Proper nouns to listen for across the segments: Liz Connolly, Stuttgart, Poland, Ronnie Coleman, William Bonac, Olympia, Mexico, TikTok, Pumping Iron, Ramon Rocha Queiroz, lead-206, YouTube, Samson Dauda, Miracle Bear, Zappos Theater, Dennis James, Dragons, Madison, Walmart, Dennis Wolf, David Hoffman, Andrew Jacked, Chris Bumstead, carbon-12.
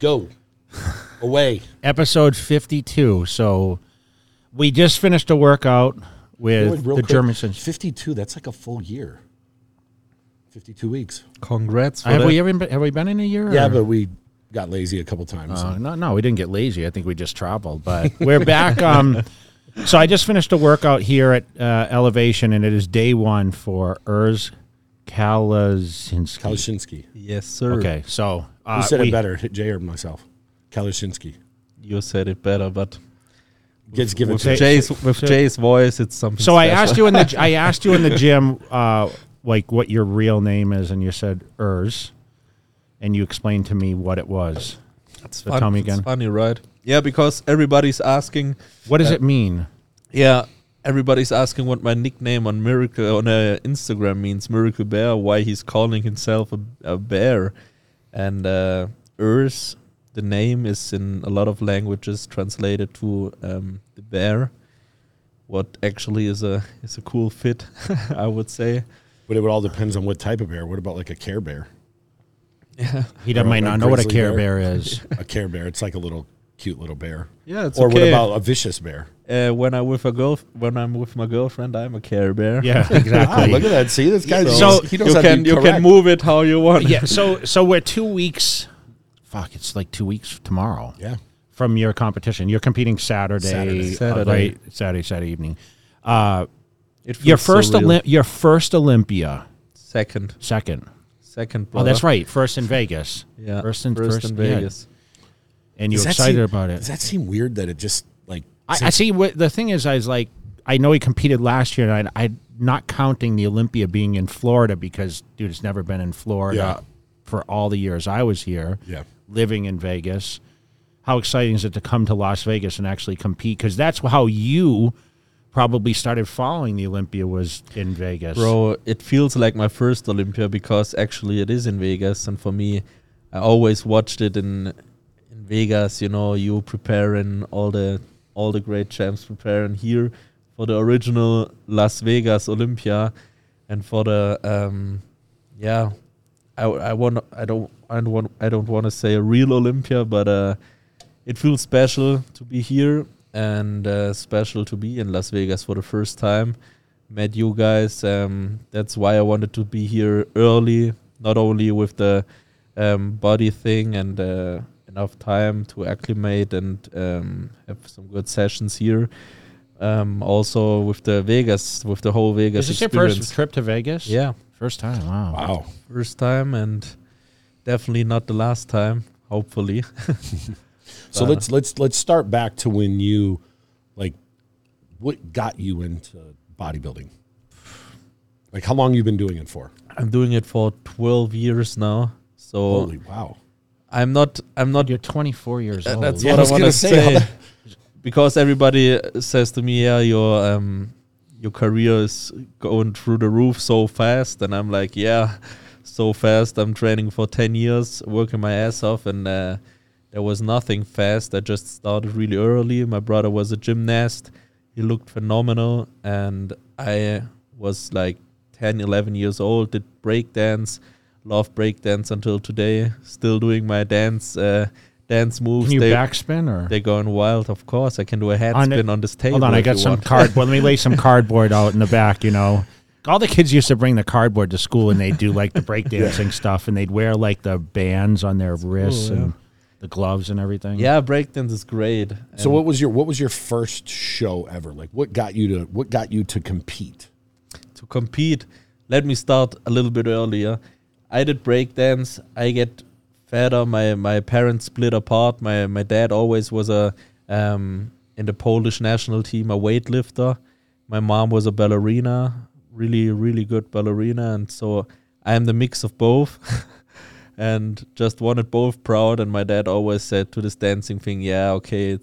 Go away. Episode 52. So we just finished a workout with the Germansons. 52. That's like a full year. 52 weeks. Congrats! Have we been in a year? Yeah, but we got lazy a couple times. No, we didn't get lazy. I think we just traveled, but we're back. So I just finished a workout here at Elevation, and it is day one for Erz Kalashinsky. Kalashinsky. Yes, sir. Okay, so who said it better, Jay or myself? Kalashinsky. You said it better, but with Jay's voice, it's something. So special. I asked you in the gym. Like what your real name is, and you said Erz, and you explained to me what it was. Tell me again. It's funny, right? Yeah, because everybody's asking. What does it mean? Yeah, everybody's asking what my nickname on Instagram means, Miracle Bear, why he's calling himself a bear. And Erz, the name is in a lot of languages translated to the bear, what actually is a cool fit, I would say. But it all depends on what type of bear. What about like a Care Bear? Yeah, he might not know what a Care Bear is. A Care Bear, it's like a little cute little bear. Yeah, it's okay. Or what about a vicious bear? When I'm with my girlfriend, I'm a Care Bear. Yeah, exactly. Look at that. See, this guy. So he knows you can move it how you want. Yeah. So we're 2 weeks. Fuck, it's like 2 weeks tomorrow. Yeah. From your competition, you're competing Saturday evening. Your first Olympia. Second. Brother. Oh, that's right. First in Vegas. Yeah. First in Vegas. Yeah. And you're excited about it. Does that seem weird that it just like... I see what... The thing is, I was like... I know he competed last year, and I'm not counting the Olympia being in Florida because, dude, it's never been in Florida for all the years I was here. Yeah. Living in Vegas. How exciting is it to come to Las Vegas and actually compete? Because that's how you... probably started following the Olympia was in Vegas. Bro, it feels like my first Olympia because actually it is in Vegas. And for me, I always watched it in Vegas, you know, you preparing all the great champs preparing here for the original Las Vegas Olympia. And for the, I don't want to say a real Olympia, but it feels special to be here. And special to be in Las Vegas for the first time. Met you guys. That's why I wanted to be here early, not only with the body thing and enough time to acclimate and have some good sessions here. Also with the whole Vegas experience. Is this your first trip to Vegas? Yeah. First time. Wow. First time and definitely not the last time, hopefully. So let's start back to when you, like, what got you into bodybuilding? Like, how long you been doing it for? I'm doing it for 12 years now. So holy wow! I'm not. You're 24 years old. That's what I want to say. Because everybody says to me, "Yeah, your career is going through the roof so fast," and I'm like, "Yeah, so fast." I'm training for 10 years, working my ass off, and. There was nothing fast. I just started really early. My brother was a gymnast. He looked phenomenal. And I was like 10, 11 years old, did breakdance, loved breakdance until today. Still doing my dance moves. Can you backspin? Or? They're going wild, of course. I can do a head spin on this table. Hold on, I got some cardboard. Let me lay some cardboard out in the back, you know. All the kids used to bring the cardboard to school, and they'd do like the breakdancing stuff, and they'd wear like the bands on their wrists. Cool, and... the gloves and everything. Yeah, breakdance is great. So what was your first show ever? Like what got you to compete? To compete, let me start a little bit earlier. I did breakdance. I get fatter. My parents split apart. My dad always was a in the Polish national team, a weightlifter. My mom was a ballerina, really, really good ballerina, and so I am the mix of both. And just wanted both proud, and my dad always said to this dancing thing, yeah, okay,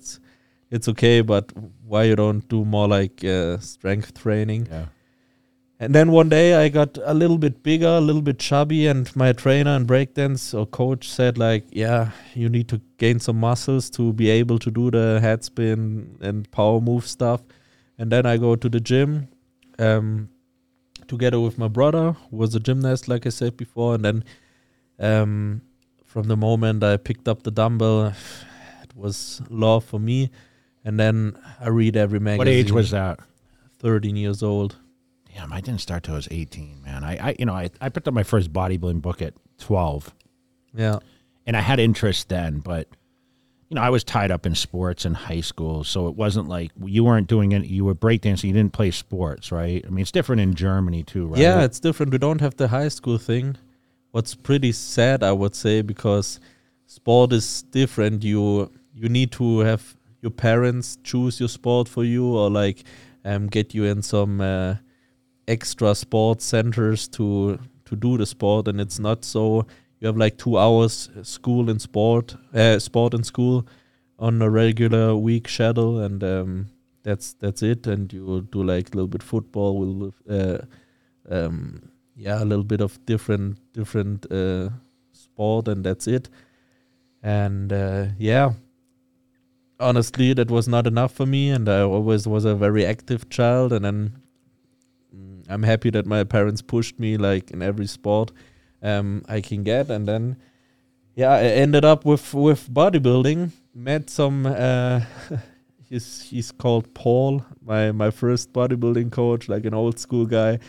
it's okay, but why you don't do more like strength training? Yeah. And then one day I got a little bit bigger, a little bit chubby, and my trainer and breakdance or coach said like, yeah, you need to gain some muscles to be able to do the head spin and power move stuff. And then I go to the gym together with my brother, who was a gymnast, like I said before, and then from the moment I picked up the dumbbell, it was love for me. And then I read every magazine. What age was that? 13 years old. Damn, I didn't start till I was 18, man. I picked up my first bodybuilding book at 12. Yeah. And I had interest then, but you know, I was tied up in sports in high school, so it wasn't like you weren't doing any. You were breakdancing, you didn't play sports, right? I mean, it's different in Germany too, right? Yeah, it's different. We don't have the high school thing. What's pretty sad, I would say, because sport is different. You need to have your parents choose your sport for you, or like get you in some extra sports centers to do the sport, and it's not so. You have like 2 hours school and sport and school on a regular week schedule, and that's it. And you will do like a little bit football, a little bit of different sport, and that's it. And honestly, that was not enough for me, and I always was a very active child. And then I'm happy that my parents pushed me like in every sport I can get, and then I ended up with bodybuilding. Met some he's called Paul, my first bodybuilding coach, like an old school guy.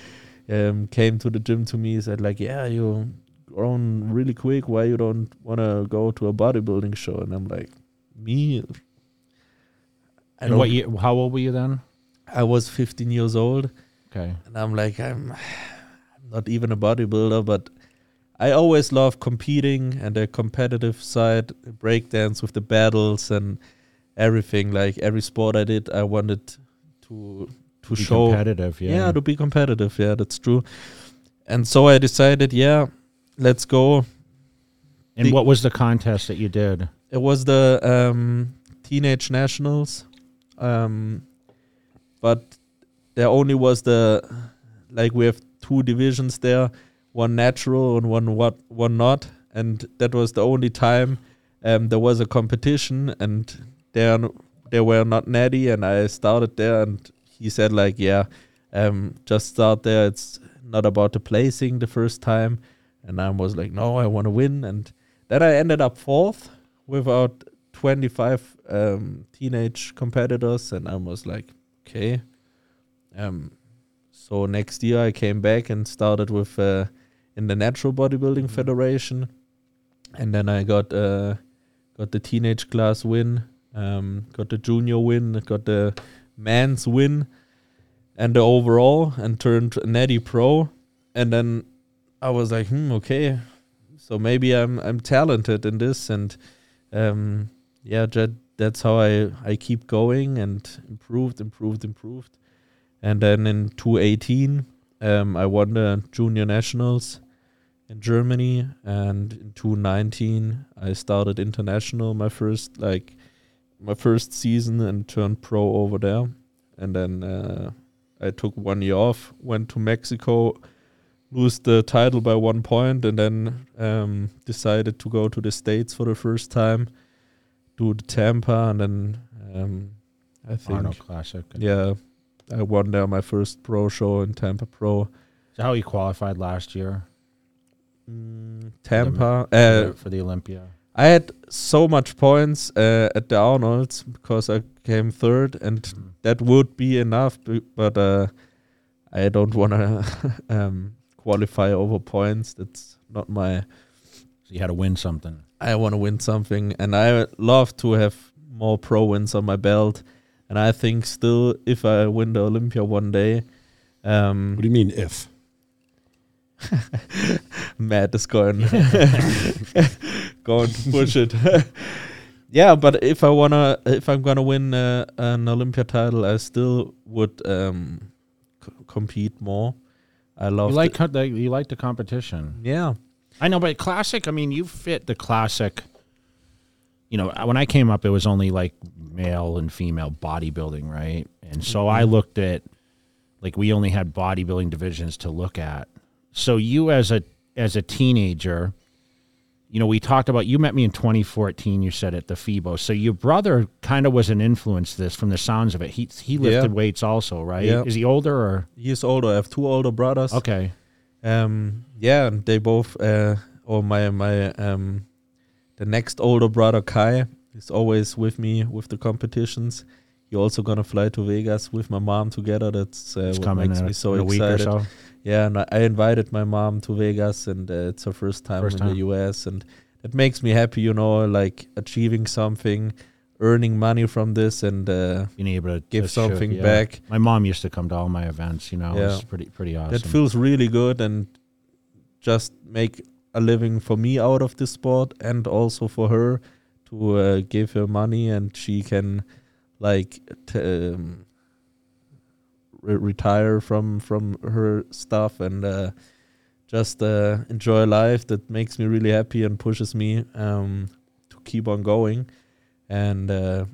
Came to the gym to me, said like, yeah, you grown really quick, why you don't want to go to a bodybuilding show? And I'm like, me? And what year, how old were you then? I was 15 years old. Okay. And I'm like, I'm not even a bodybuilder, but I always love competing and the competitive side, breakdance with the battles and everything. Like every sport I did, I wanted to show competitive, to be competitive. Yeah, that's true. And so I decided, let's go. And what was the contest that you did? It was the Teenage Nationals, but there only was we have two divisions there. One natural and one not, and that was the only time there was a competition, and they were not natty, and I started there, and he said like, just start there, it's not about the placing the first time. And I was like, no, I want to win. And then I ended up fourth without 25 teenage competitors, and I was like, okay. So next year I came back and started with in the Natural Bodybuilding Federation, and then I got the teenage class win, got the junior win, got the men's win, and the overall, and turned natty pro. And then I was like, okay, so maybe I'm talented in this, and that's how I keep going and improved. And then in 2018, I won the Junior Nationals in Germany. And in 2019, I started international, my first season, and turned pro over there. And then I took 1 year off, went to Mexico, lost the title by 1 point, and then decided to go to the States for the first time, do the Tampa, and then I think Arnold Classic. Yeah. I won there my first pro show in Tampa Pro. So how you qualified last year? Tampa. For the Olympia. I had so much points at the Arnold's because I came third, and that would be enough, but I don't want to qualify over points. That's not my... So you had to win something. I want to win something, and I love to have more pro wins on my belt. And I think still, if I win the Olympia one day... what do you mean, if? Matt is going to push it. Yeah, but if I'm going to win an Olympia title, I still would compete more. I love... You like the competition. Yeah. I know, but classic, I mean, you fit the classic... You know, when I came up, it was only like male and female bodybuilding, right? And so I looked at, like, we only had bodybuilding divisions to look at. So you as a teenager, you know, we talked about, you met me in 2014, you said, at the FIBO. So your brother kind of was an influence to this from the sounds of it. He lifted weights also, right? Yeah. Is he older or? He's older. I have two older brothers. Okay. Yeah, and they both, or my the next older brother, Kai, is always with me with the competitions. You're also going to fly to Vegas with my mom together. That's what makes me so excited. So. Yeah, and I invited my mom to Vegas, and it's her first time in the US. And it makes me happy, you know, like achieving something, earning money from this, and being able to give something back. My mom used to come to all my events, you know. Yeah. It's pretty awesome. That feels really good, and just make a living for me out of this sport, and also for her to give her money, and she can like retire from her stuff and just enjoy life. That makes me really happy and pushes me to keep on going. And to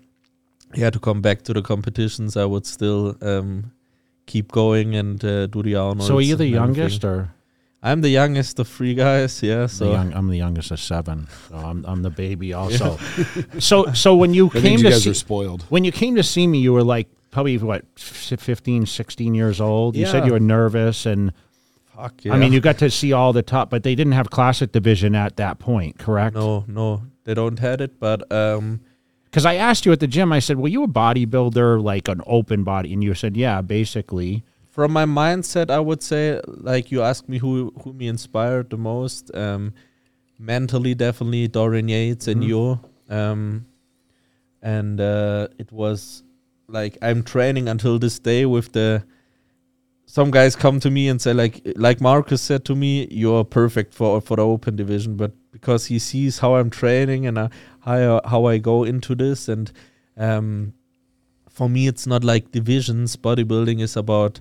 come back to the competitions, I would still keep going and do the Arnold's. So are you the youngest or? I'm the youngest of three guys, yeah. So I'm the youngest of seven. So I'm the baby also. So when you came to guys are spoiled. When you came to see me, you were like probably what 15, 16 years old. Yeah. You said you were nervous and fuck yeah. I mean, you got to see all the top, but they didn't have classic division at that point, correct? No, they don't have it. But because I asked you at the gym, I said, "Well, you a bodybuilder, like an open body?" And you said, "Yeah, basically." From my mindset, I would say, like you asked me who me inspired the most, mentally, definitely Dorian Yates and you. And it was like, I'm training until this day with some guys come to me and say like Marcus said to me, you're perfect for the open division, but because he sees how I'm training and how I go into this. And for me, it's not like divisions. Bodybuilding is about...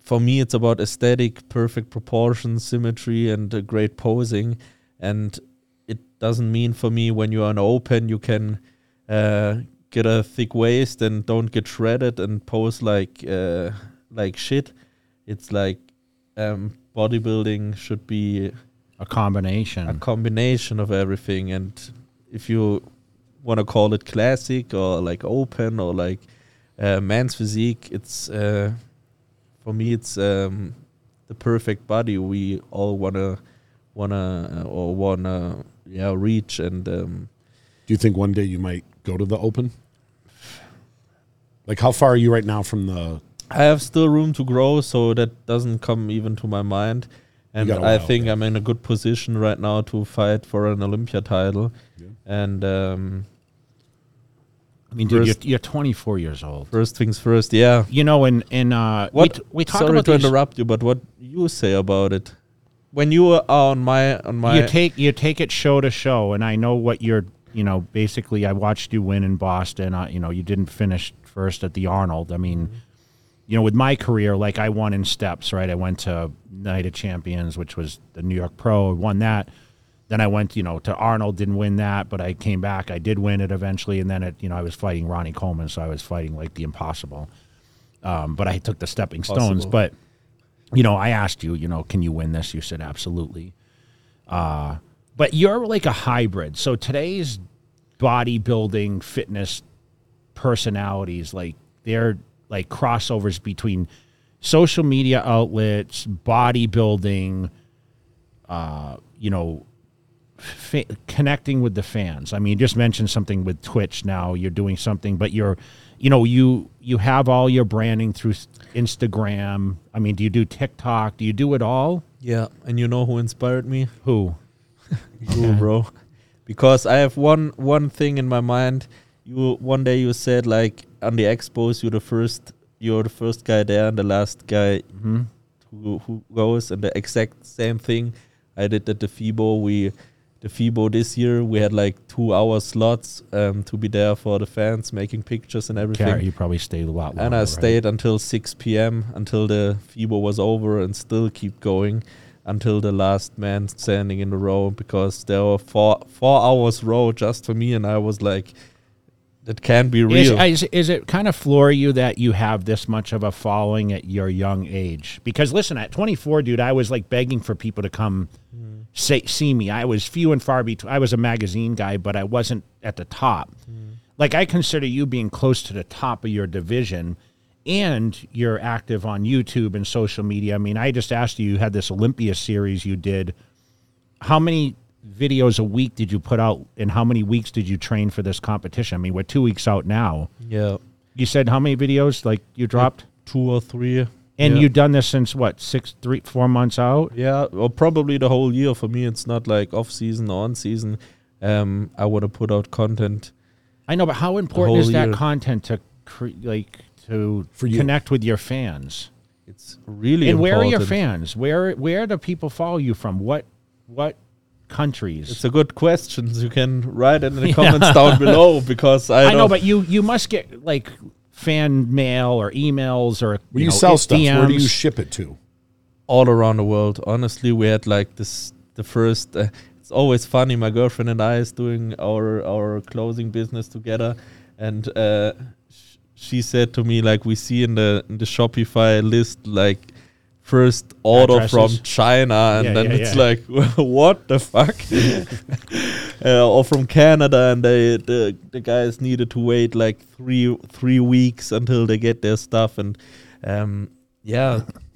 For me, it's about aesthetic, perfect proportions, symmetry, and great posing. And it doesn't mean for me when you're on open, you can get a thick waist and don't get shredded and pose like shit. It's like bodybuilding should be a combination. A combination of everything. And if you want to call it classic or like open or like man's physique, it's... For me, it's the perfect body we all wanna reach. And do you think one day you might go to the open? Like, how far are you right now from the? I have still room to grow, so that doesn't come even to my mind. And I think I'm in a good position right now to fight for an Olympia title. Yeah. And I mean, dude, you're 24 years old. First things first, yeah. You know, we talk about this. Sorry to interrupt you, but what you say about it when you are on my you take it show to show, and I know what you're. You know, basically, I watched you win in Boston. You know, you didn't finish first at the Arnold. I mean, you know, with my career, like I won in steps, right? I went to Night of Champions, which was the New York Pro, won that. Then I went, you know, to Arnold, didn't win that, but I came back. I did win it eventually, and then I was fighting Ronnie Coleman, so I was fighting, like, the impossible. But I took the stepping stones. But, you know, I asked you, you know, can you win this? You said absolutely. But you're, like, a hybrid. So today's bodybuilding, fitness, personalities, like, they're, like, crossovers between social media outlets, bodybuilding, you know, connecting with the fans. I mean, you just mentioned something with Twitch. Now you're doing something, but you have all your branding through Instagram. I mean, do you do TikTok? Do you do it all? Yeah. And you know who inspired me? Who? You, bro. Because I have one thing in my mind. One day you said, like, on the expos, you're the first guy there and the last guy who goes, and the exact same thing I did at the FIBO. The FIBO this year, we had like 2 hour slots to be there for the fans, making pictures and everything. Yeah, you probably stayed a lot longer. And I stayed until 6 p.m. until the FIBO was over, and still keep going until the last man standing in the row, because there were four hours row just for me, and I was like, that can be real. Is it kind of floor you that you have this much of a following at your young age? Because listen, at 24, dude, I was like begging for people to come see me. I was few and far between. I was a magazine guy, but I wasn't at the top. Like, I consider you being close to the top of your division, and you're active on YouTube and social media. I mean, I just asked you had this Olympia series you did. How many videos a week did you put out, and how many weeks did you train for this competition? I mean, we're 2 weeks out now. Yeah. You said how many videos, like, you dropped? Like 2 or 3. And you've done this since, what, 4 months out? Yeah, or probably the whole year. For me, it's not like off-season or on-season. I would have put out content. I know, but how important is that content to connect with your fans? It's really important. And where are your fans? Where do people follow you from? What countries? It's a good question. You can write it in the comments down below, because I know, but you must get like fan mail or emails or you sell stuff. DMs. Where do you ship it to? All around the world. Honestly, we had like this the first. It's always funny. My girlfriend and I is doing our clothing business together, and she said to me, like, we see in the Shopify list, like, first order addresses from China, and like, what the fuck? Or from Canada, and the guys needed to wait like three weeks until they get their stuff, and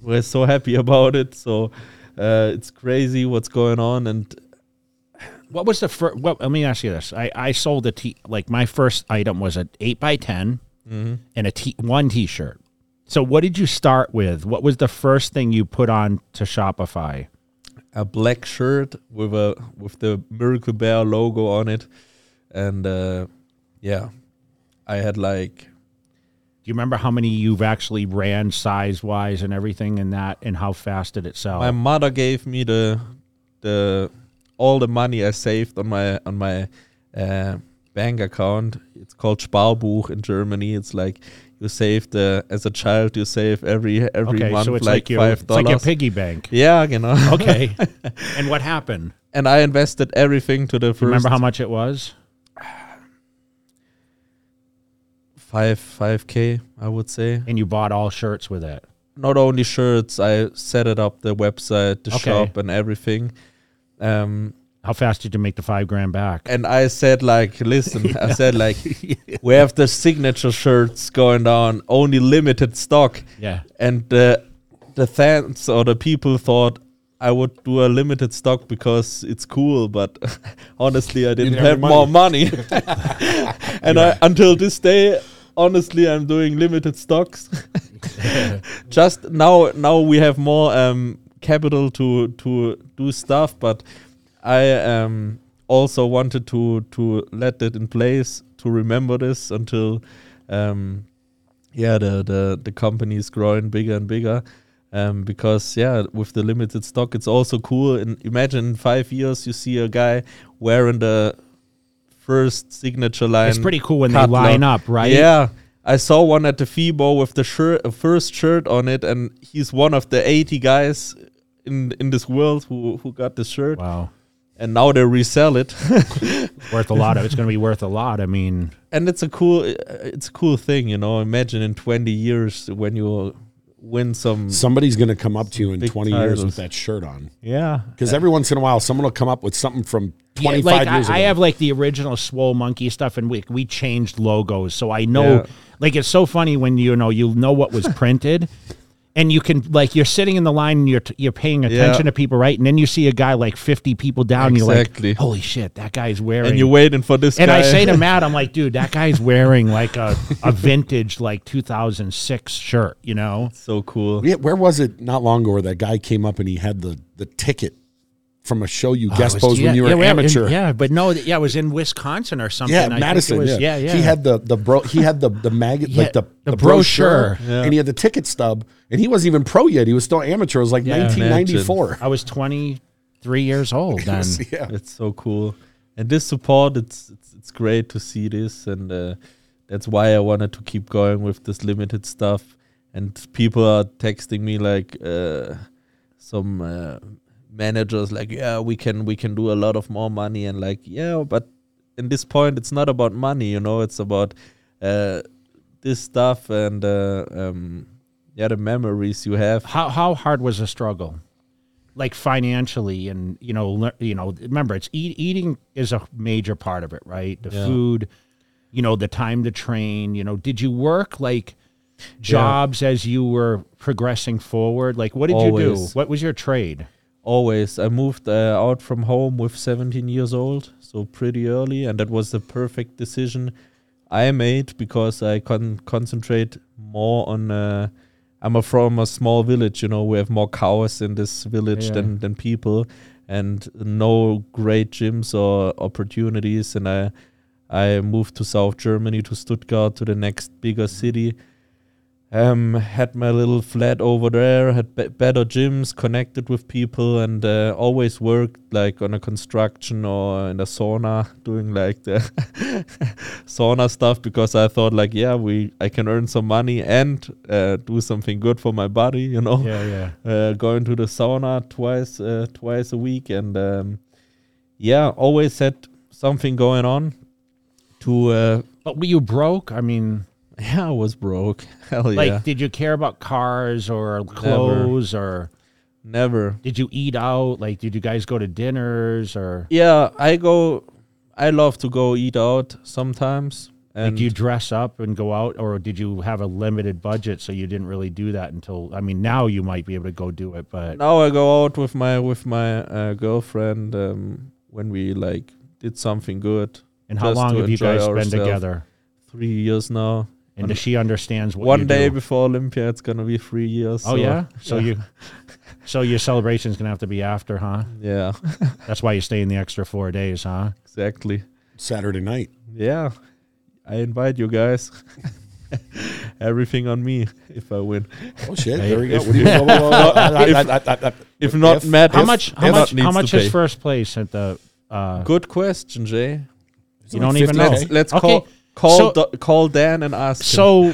we're so happy about it. So it's crazy what's going on. And what was the first? Well, let me ask you this: I sold my first item was an 8x10 and one T-shirt. So what did you start with? What was the first thing you put on to Shopify? A black shirt with the Miracle Bear logo on it, and I had like. Do you remember how many you've actually ran size-wise and everything in that, and how fast did it sell? My mother gave me the. All the money I saved on my bank account. It's called Sparbuch in Germany. It's like you save as a child. You save every month, so it's like $5. It's like your piggy bank. Yeah, you know. Okay. And what happened? And I invested everything to the first. Remember how much it was? $5K, I would say. And you bought all shirts with it. Not only shirts. I set it up, the website, the shop, and everything. How fast did you make the $5,000 back? And I said, like, listen, I said, like, we have the signature shirts going down, only limited stock. Yeah. And the fans or the people thought I would do a limited stock because it's cool, but honestly, I didn't have more money. And until this day, honestly, I'm doing limited stocks. Just now we have more capital to do stuff, but I also wanted to let it in place to remember this until the company is growing bigger and bigger, because with the limited stock it's also cool. And imagine in 5 years you see a guy wearing the first signature line. It's pretty cool when they line up, right? Yeah. I saw one at the FIBO with the first shirt on it, and he's one of the 80 guys in this world who got the shirt. Wow. And now they resell it. It's going to be worth a lot. I mean, and it's a cool thing, you know. Imagine in 20 years when you win somebody's going to come up to you in 20 years with that shirt on. Yeah. Because every once in a while someone will come up with something from 25 years ago. I have like the original Swole Monkey stuff, and we changed logos, so I know like it's so funny when you know what was printed. And you can, like, you're sitting in the line and you're paying attention to people, right? And then you see a guy like 50 people down. Exactly. And you're like, holy shit, that guy's wearing. And you're waiting for this guy. And I say to Matt, I'm like, dude, that guy's wearing like a vintage like 2006 shirt, you know? So cool. Yeah, where was it not long ago where that guy came up and he had the ticket from a show you guest posed when you were an amateur? It was in Wisconsin or something. Yeah, Madison. He had the maggot, like the brochure, and he had the ticket stub, and he wasn't even pro yet. He was still amateur. It was like 1994. Imagine. I was 23 years old then. It's so cool. And this support, it's great to see this, and that's why I wanted to keep going with this limited stuff. And people are texting me like some. Managers like, we can do a lot of more money, and like, but in this point it's not about money, you know, it's about this stuff and the memories you have. How hard was the struggle, like financially? And remember, it's eating is a major part of it, right? The food, the time to train, did you work like jobs as you were progressing forward? Like, what did you do? What was your trade? Always. I moved out from home with 17 years old, so pretty early, and that was the perfect decision I made because I can concentrate more on... I'm from a small village, you know, we have more cows in this village than people, and no great gyms or opportunities, and I moved to South Germany, to Stuttgart, to the next bigger city. Had my little flat over there, had better gyms, connected with people, and always worked like on a construction or in a sauna, doing like the sauna stuff, because I thought like, I can earn some money and do something good for my body, you know. Going to the sauna twice a week, and always had something going on. But were you broke? I mean. Yeah, I was broke. Hell yeah. Like, did you care about cars or clothes or? Never. Did you eat out? Like, did you guys go to dinners or? Yeah, I love to go eat out sometimes. And do you dress up and go out, or did you have a limited budget so you didn't really do that until? I mean, now you might be able to go do it, but now I go out with my girlfriend when we like did something good. And how long have you guys been together? 3 years now. And she understands what you do. One day before Olympia, it's going to be 3 years. Oh, so yeah? So your celebration's going to have to be after, huh? Yeah. That's why you stay in the extra 4 days, huh? Exactly. Saturday night. Yeah. I invite you guys. Everything on me if I win. Oh, shit. There we go. If not, Matt. How much is first place at the... Good question, Jay. You don't even know. Let's call... Call Dan and ask. So,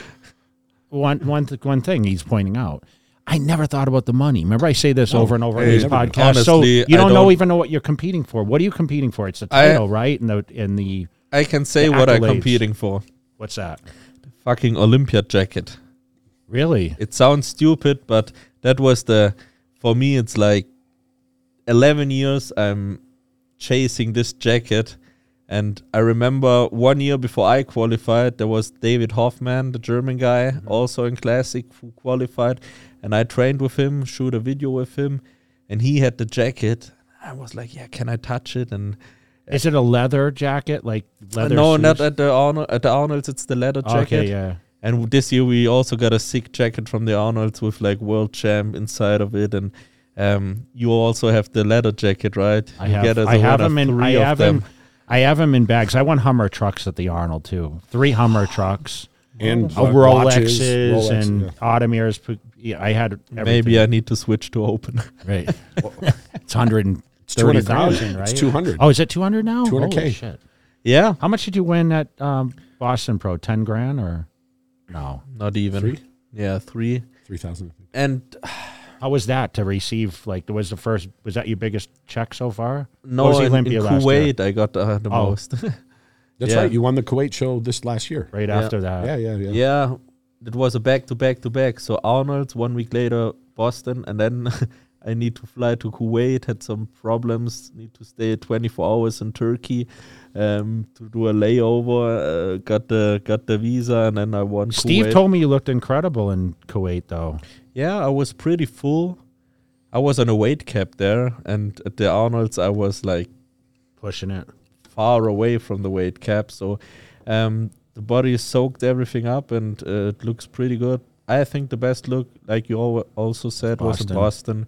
one thing he's pointing out, I never thought about the money. Remember, I say this over and over in these podcasts. Honestly, so you don't even know what you're competing for. What are you competing for? It's the title, right? And the I can say what I'm competing for. What's that? The fucking Olympia jacket. Really? It sounds stupid, but that was for me. It's like 11 years I'm chasing this jacket. And I remember 1 year before I qualified, there was David Hoffman, the German guy, also in Classic, who qualified. And I trained with him, shoot a video with him. And he had the jacket. I was like, can I touch it? And is it a leather jacket? Like leather No, shoes? Not at the Arnold. At the Arnold's, it's the leather jacket. Okay, yeah. And this year we also got a sick jacket from the Arnold's with like world champ inside of it. And you also have the leather jacket, right? I have them in bags. I won Hummer trucks at the Arnold, too. 3 Hummer trucks. And Rolexes and Audemirs. Yeah, I had everything. Maybe I need to switch to open. Right. It's 130,000, right? It's 200. Oh, is it 200 now? 200K. Holy shit. Yeah. How much did you win at Boston Pro? 10 grand or? No. Not even. 3? Yeah, 3,000. And... How was that to receive? Like, was that your biggest check so far? No, in Kuwait, I got the most. That's right. You won the Kuwait show this last year. Right after that. Yeah. Yeah, it was a back-to-back. So Arnold, 1 week later, Boston, and then I need to fly to Kuwait, had some problems, need to stay 24 hours in Turkey to do a layover, got the visa, and then I won Steve Kuwait. Told me you looked incredible in Kuwait, though. Yeah, I was pretty full. I was on a weight cap there, and at the Arnold's, I was like... Pushing it. Far away from the weight cap, so the body soaked everything up, and it looks pretty good. I think the best look, like you also said, was in Boston.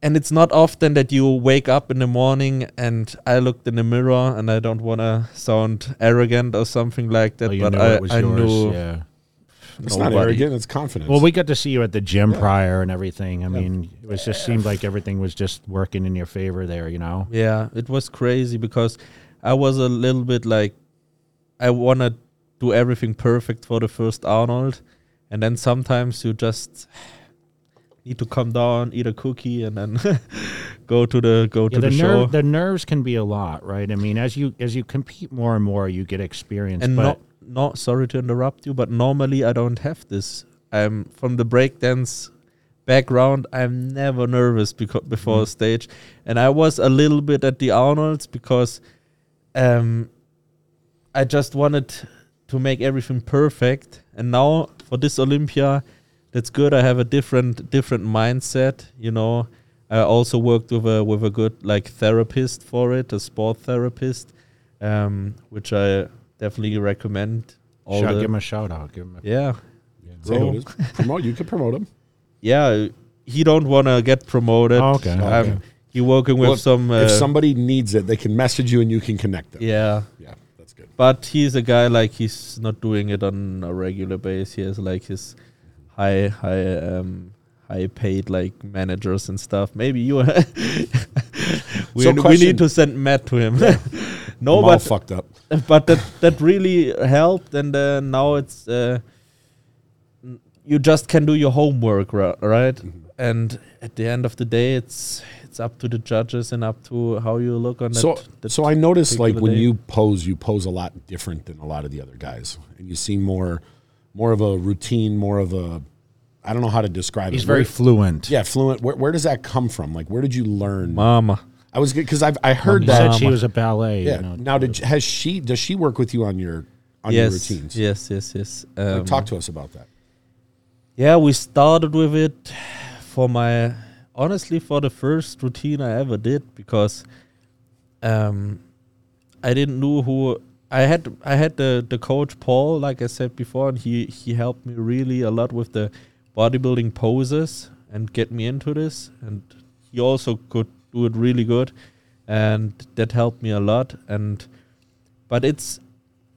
And it's not often that you wake up in the morning, and I looked in the mirror, and I don't want to sound arrogant or something like that, but I knew... Yeah. It's nobody. Not arrogant, it's confidence. Well, we got to see you at the gym prior and everything. I mean, it was just seemed like everything was just working in your favor there, you know? Yeah, it was crazy because I was a little bit like, I want to do everything perfect for the first Arnold. And then sometimes you just need to come down, eat a cookie, and then go to the show. The nerves can be a lot, right? I mean, as you compete more and more, you get experience. And No, sorry to interrupt you, but normally I don't have this. I'm from the breakdance background. I'm never nervous before a stage. And I was a little bit at the Arnold's because I just wanted to make everything perfect. And now for this Olympia, that's good. I have a different mindset, you know. I also worked with a good like therapist for it, a sport therapist, which I definitely recommend. Give him a shout out. Give him a bro. Promote. You can promote him. Yeah, he don't want to get promoted. Oh, okay. You're working with some. If somebody needs it, they can message you and you can connect them. Yeah. Yeah, that's good. But he's a guy like he's not doing it on a regular basis. He has like his high paid like managers and stuff. Maybe you. We need to send Matt to him. Yeah. No, but fucked up. But that really helped, and now it's you just can do your homework, right? Mm-hmm. And at the end of the day, it's up to the judges and up to how you look on that. So I noticed like when you pose a lot different than a lot of the other guys, and you see more of a routine, more of a, I don't know how to describe it. He's very fluent. Yeah, fluent. Where does that come from? Like, where did you learn? Mama. I was good because I heard that said she was a ballet. Yeah. You know, now, does she work with you on your routines? Yes. Talk to us about that. Yeah, we started with it for the first routine I ever did because I didn't know who I had the coach Paul, like I said before, and he helped me really a lot with the bodybuilding poses and get me into this, and he also could do it really good, and that helped me a lot. But it's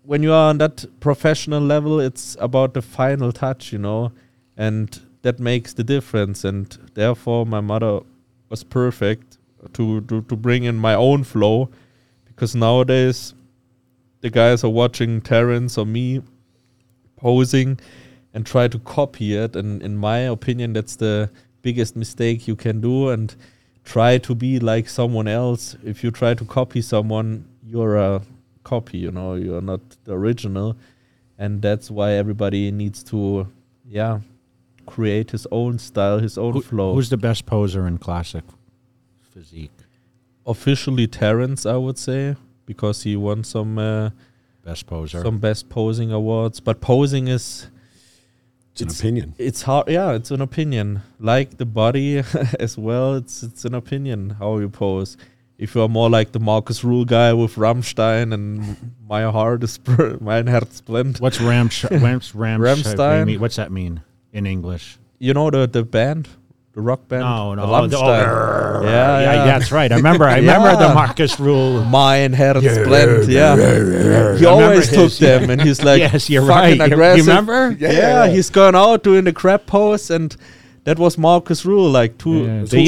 when you are on that professional level, it's about the final touch, you know, and that makes the difference. And therefore, my mother was perfect to bring in my own flow, because nowadays the guys are watching Terrence or me posing and try to copy it. And in my opinion, that's the biggest mistake you can do. And try to be like someone else. If you try to copy someone, you're a copy, you know, you're not the original. And that's why everybody needs to create his own style, his own flow. Who's the best poser in classic physique? Officially Terrence, I would say, because he won some best posing awards. But posing is... It's an opinion. It's hard. Yeah, it's an opinion. Like the body as well, it's an opinion how you pose. If you are more like the Marcus Rühl guy with Rammstein and mein Herz brennt. What's Rammstein? What's that mean in English? You know the band, the rock band. No, Rammstein. Yeah, that's right. I remember the Marcus Rühl. Mein Herz brennt. Yeah. He always took them, and he's like, yes, you're fucking right. Aggressive. You remember? Yeah, he's going out doing the crab pose, and that was Marcus Rühl. Like they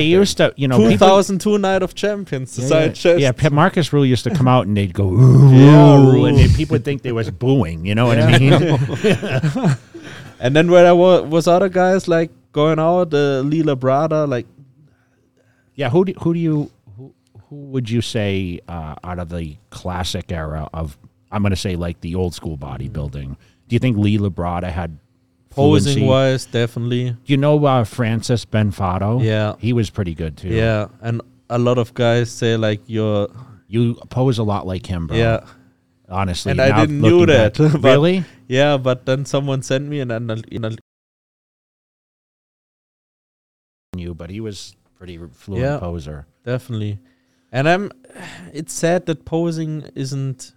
used to, you know, 2002 Night of Champions, Society. Marcus Rühl used to come out, and they'd go, ooh, and people would think they was booing. You know what I mean? And then when I was other guys like going out, Lee Labrada, like. Yeah, who would you say out of the classic era of, I'm going to say like the old school bodybuilding, do you think Lee Labrada had posing wise? Definitely. You know Francis Benfato? Yeah. He was pretty good too. Yeah, and a lot of guys say like you pose a lot like him, bro. Yeah. Honestly. And I didn't know that. Really? Yeah, but then someone sent me but he was... pretty fluent poser. Definitely. And it's sad that posing isn't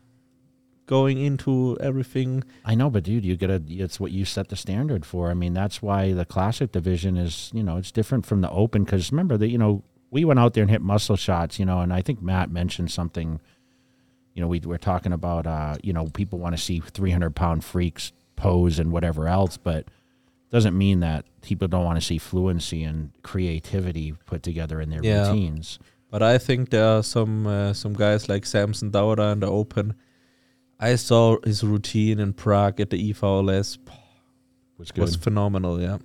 going into everything. I know, but dude, it's what you set the standard for. I mean, that's why the classic division is, you know, it's different from the open, because remember that, you know, we went out there and hit muscle shots, you know, and I think Matt mentioned something, you know, we're talking about, you know, people want to see 300-pound freaks pose and whatever else, but doesn't mean that people don't want to see fluency and creativity put together in their routines. But I think there are some guys like Samson Dauda in the Open. I saw his routine in Prague at the EVLS. Was phenomenal, yeah.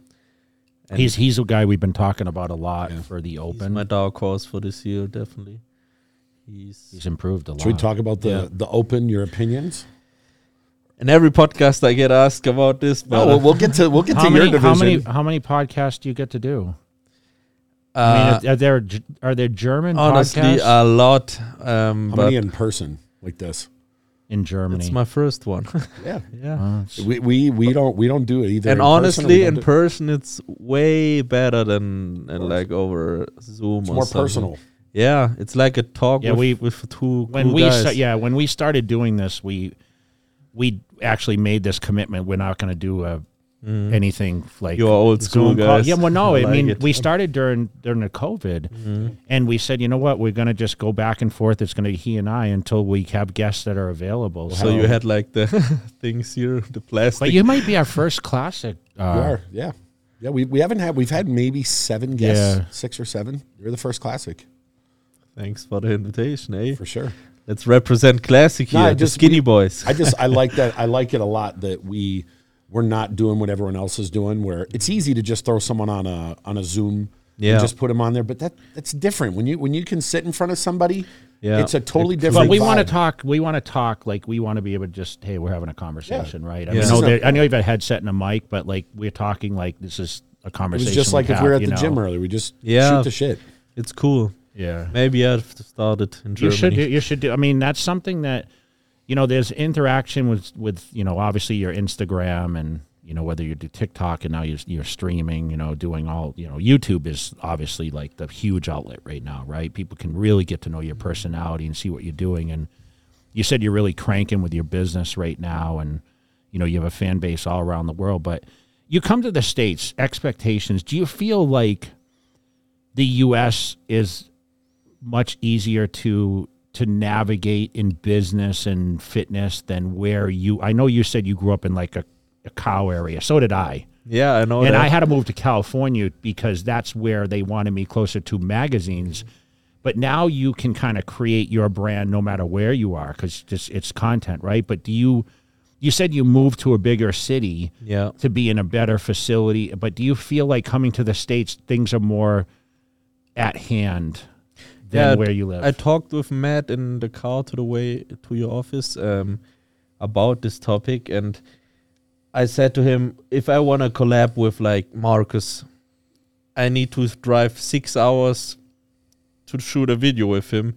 And he's a guy we've been talking about a lot for the Open. He's my dark horse for this year, definitely. He's improved a lot. Should we talk about the Open, your opinions? In every podcast, I get asked about this. But we'll get to your division. How many podcasts do you get to do? I mean, are there German podcasts? Honestly, a lot. How many in person like this? in Germany. It's my first one. Yeah, yeah. We don't do it either. And honestly, in person, it's way better than like over Zoom. It's or more something. Personal. Yeah, it's like a talk. Yeah, with two guys. When we started doing this, we actually made this commitment. We're not going to do anything like your old school guys. Yeah, well, no, we started during the COVID, and we said, you know what, we're going to just go back and forth. It's going to be he and I until we have guests that are available. So you had like the things here, the plastic. But you might be our first classic. Yeah. We've had maybe seven guests, 6 or 7. You're the first classic. Thanks for the invitation, eh? For sure. Let's represent classic here, the skinny boys. I like that. I like it a lot that we're not doing what everyone else is doing, where it's easy to just throw someone on a Zoom and just put them on there. But that's different. When you can sit in front of somebody, it's a totally different vibe. But we want to talk. Like, we want to be able to just, hey, we're having a conversation, right? I know you've got a headset and a mic, but like, we're talking like this is a conversation. It's just like if we were at the gym earlier. We just shoot the shit. It's cool. Yeah. Maybe I have to start it in Germany. You should do. I mean, that's something that, you know, there's interaction with you know, obviously your Instagram and, you know, whether you do TikTok and now you're streaming, you know, doing all, you know, YouTube is obviously like the huge outlet right now, right? People can really get to know your personality and see what you're doing. And you said you're really cranking with your business right now and, you know, you have a fan base all around the world. But you come to the States, expectations. Do you feel like the U.S. is much easier to navigate in business and fitness than where you... I know you said you grew up in like a cow area. So did I. Yeah, I know. And I had to move to California because that's where they wanted me closer to magazines. But now you can kind of create your brand no matter where you are because it's content, right? But do you... You said you moved to a bigger city to be in a better facility, but do you feel like coming to the States, things are more at hand... than where you live. I talked with Matt in the car to the way to your office about this topic, and I said to him, if I want to collab with like Marcus, I need to drive 6 hours to shoot a video with him.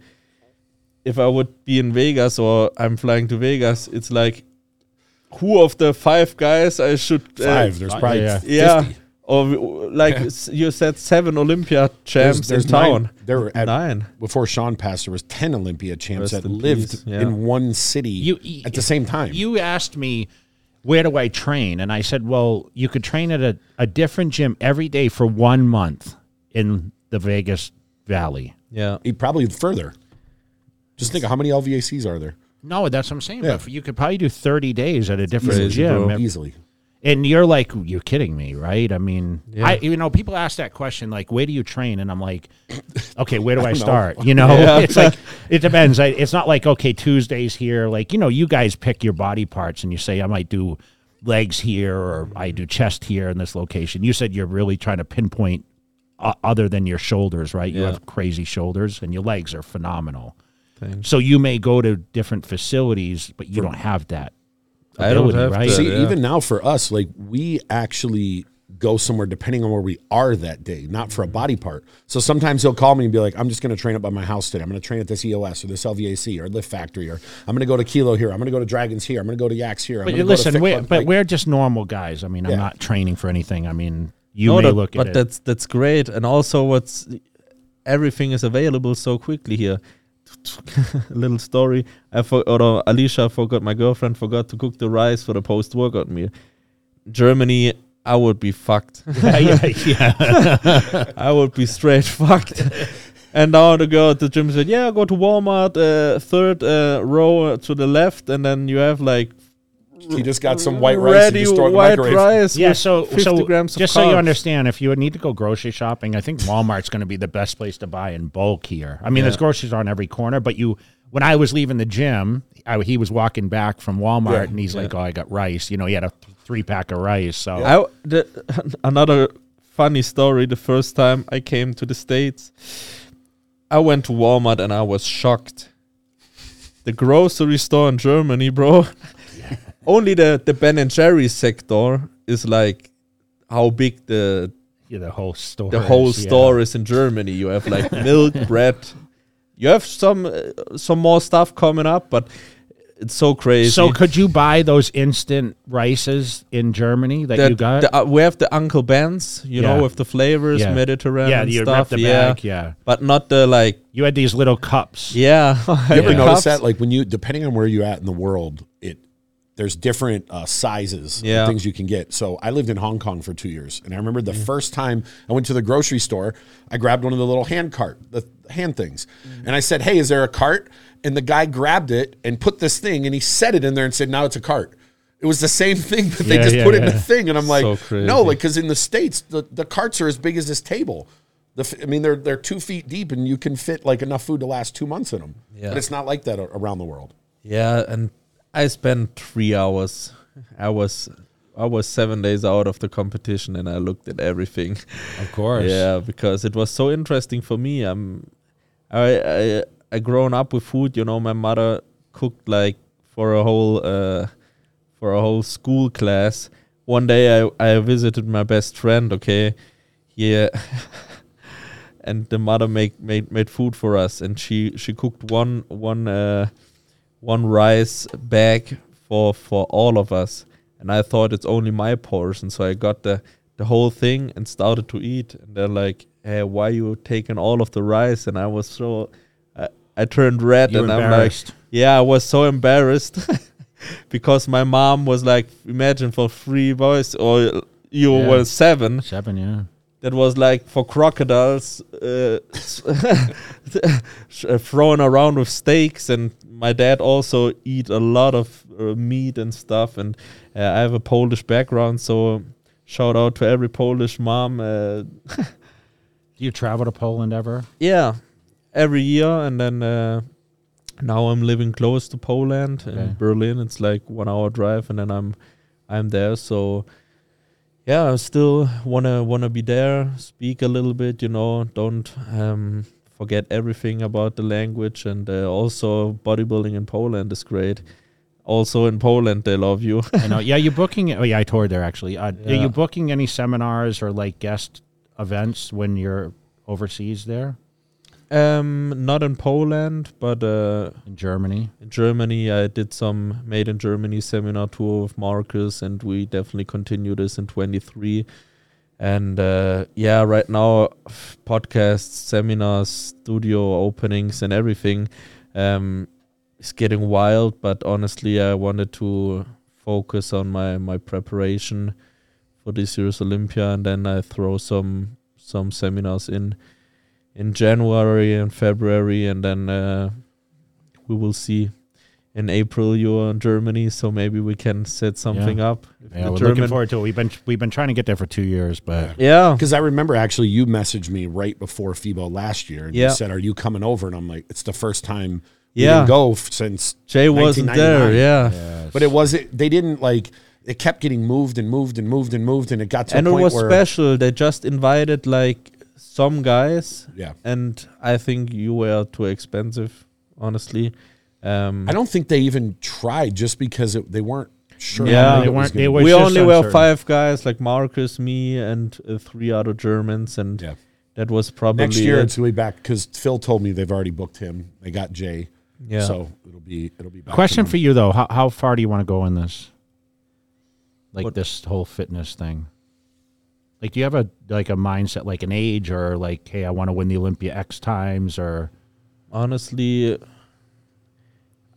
If I would be in Vegas or I'm flying to Vegas, it's like, who of the 5 guys I should... Five, there's probably 50. Or like you said, 7 Olympia champs there's in town. 9. There were 9 before Sean passed. There was 10 Olympia champs that lived in one city at the same time. You asked me, where do I train? And I said, well, you could train at a different gym every day for 1 month in the Vegas Valley. Yeah, probably further. Just think of how many LVACs are there. No, that's what I'm saying. Yeah. But you could probably do 30 days at a different gym easily. And you're like, you're kidding me, right? I mean, people ask that question, like, where do you train? And I'm like, okay, where do I start? Know. You know, it's like, it depends. It's not like, okay, Tuesdays here. Like, you know, you guys pick your body parts and you say, I might do legs here or I do chest here in this location. You said you're really trying to pinpoint other than your shoulders, right? Yeah. You have crazy shoulders and your legs are phenomenal. Thanks. So you may go to different facilities, but you don't have that. Ability, I don't have right? See, even now for us, like, we actually go somewhere depending on where we are that day, not for a body part. So sometimes he'll call me and be like, I'm just going to train up by my house today. I'm going to train at this EOS or this LVAC or Lift Factory, or I'm going to go to Kilo here. I'm going to go to Dragons here. I'm going to go to Yaks here. But listen, we're just normal guys. I mean, I'm not training for anything. I mean, but that's great. And also everything is available so quickly here. Little story. My girlfriend forgot to cook the rice for the post-workout meal. Germany, I would be fucked. I would be straight fucked. And now the girl at the gym said, go to Walmart, third row to the left, and then you have like... She just got some white rice and just throw it in the microwave. Yeah, so 50 grams of just carbs. So you understand, if you need to go grocery shopping, I think Walmart's going to be the best place to buy in bulk here. I mean, there's groceries on every corner, but when I was leaving the gym, he was walking back from Walmart, and he's like, oh, I got rice. You know, he had a 3-pack of rice. So another funny story, the first time I came to the States, I went to Walmart and I was shocked. The grocery store in Germany, bro... Only the Ben & Jerry's sector is like how big the whole store is in Germany. You have like milk, bread. You have some more stuff coming up, but It's so crazy. So could you buy those instant rices in Germany that you got? We have the Uncle Ben's, you know, with the flavors, Mediterranean you stuff. Wrap the bag, But not the, like... You had these little cups. Yeah. You ever notice that? Like, when you, depending on where you're at in the world, there's different sizes and things you can get. So I lived in Hong Kong for 2 years, and I remember the first time I went to the grocery store, I grabbed one of the little hand things. Mm. And I said, hey, is there a cart? And the guy grabbed it and put this thing, and he set it in there and said, now it's a cart. It was the same thing, but they just put it in the thing. And I'm like, so no, like, because in the States, the carts are as big as this table. They're 2 feet deep, and you can fit, like, enough food to last 2 months in them. Yeah. But it's not like that around the world. Yeah, and I spent 3 hours. I was 7 days out of the competition, and I looked at everything. Of course. Yeah, because it was so interesting for me. I grown up with food, you know. My mother cooked like for a whole school class. One day I visited my best friend, and the mother made food for us, and she cooked one rice bag for all of us, and I thought it's only my portion, so I got the whole thing and started to eat, and they're like, "Hey, why you taking all of the rice?" And I was so. I turned red. You're and I'm like, I was so embarrassed because my mom was like, imagine for 3 boys or you were 7. 7, yeah. That was like for crocodiles thrown around with steaks. And my dad also eat a lot of meat and stuff. And I have a Polish background. So shout out to every Polish mom. Do you travel to Poland ever? Yeah. Every year, and then now I'm living close to Poland in Berlin. It's like 1 hour drive, and then I'm there. So yeah, I still wanna be there, speak a little bit, you know. Don't forget everything about the language, and also bodybuilding in Poland is great. Also in Poland, they love you. I know. Yeah, you're booking. Oh yeah, I toured there actually. Are you booking any seminars or like guest events when you're overseas there? Not in Poland, but in Germany. In Germany, I did some Made in Germany seminar tour with Marcus, and we definitely continue this in 23. And right now, podcasts, seminars, studio openings, and everything is getting wild. But honestly, I wanted to focus on my preparation for this year's Olympia, and then I throw some seminars in January and February, and then we will see. In April, you're in Germany, so maybe we can set something up. Yeah, we're looking forward to it. We've been trying to get there for 2 years, but because I remember actually you messaged me right before FIBO last year, and you said, "Are you coming over?" And I'm like, "It's the first time we didn't go since Jay wasn't there." Yeah, yes. But it was they didn't like. It kept getting moved and moved and moved and moved, and it got to a point where it was special. They just invited like. Some guys, and I think you were too expensive, honestly. I don't think they even tried just because they weren't sure. Yeah, they were. We only were 5 guys, like Marcus, me, and 3 other Germans, and that was probably next year. It's really back because Phil told me they've already booked him. They got Jay, so it'll be. Back question for you though: how far do you want to go in this? Like what? This whole fitness thing. Like, do you have a mindset, like an age, or like, hey, I want to win the Olympia X times, or? Honestly,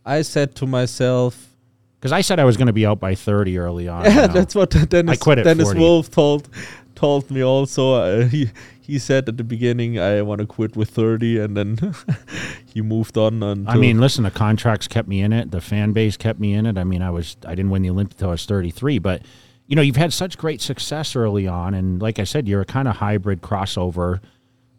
I said to myself, because I said I was going to be out by 30 early on. Yeah, that's what Dennis Wolf told me also. He said at the beginning, I want to quit with 30, and then he moved on. I mean, listen, the contracts kept me in it. The fan base kept me in it. I mean, I didn't win the Olympia until I was 33, but. You know, you've had such great success early on, and like I said, you're a kind of hybrid crossover.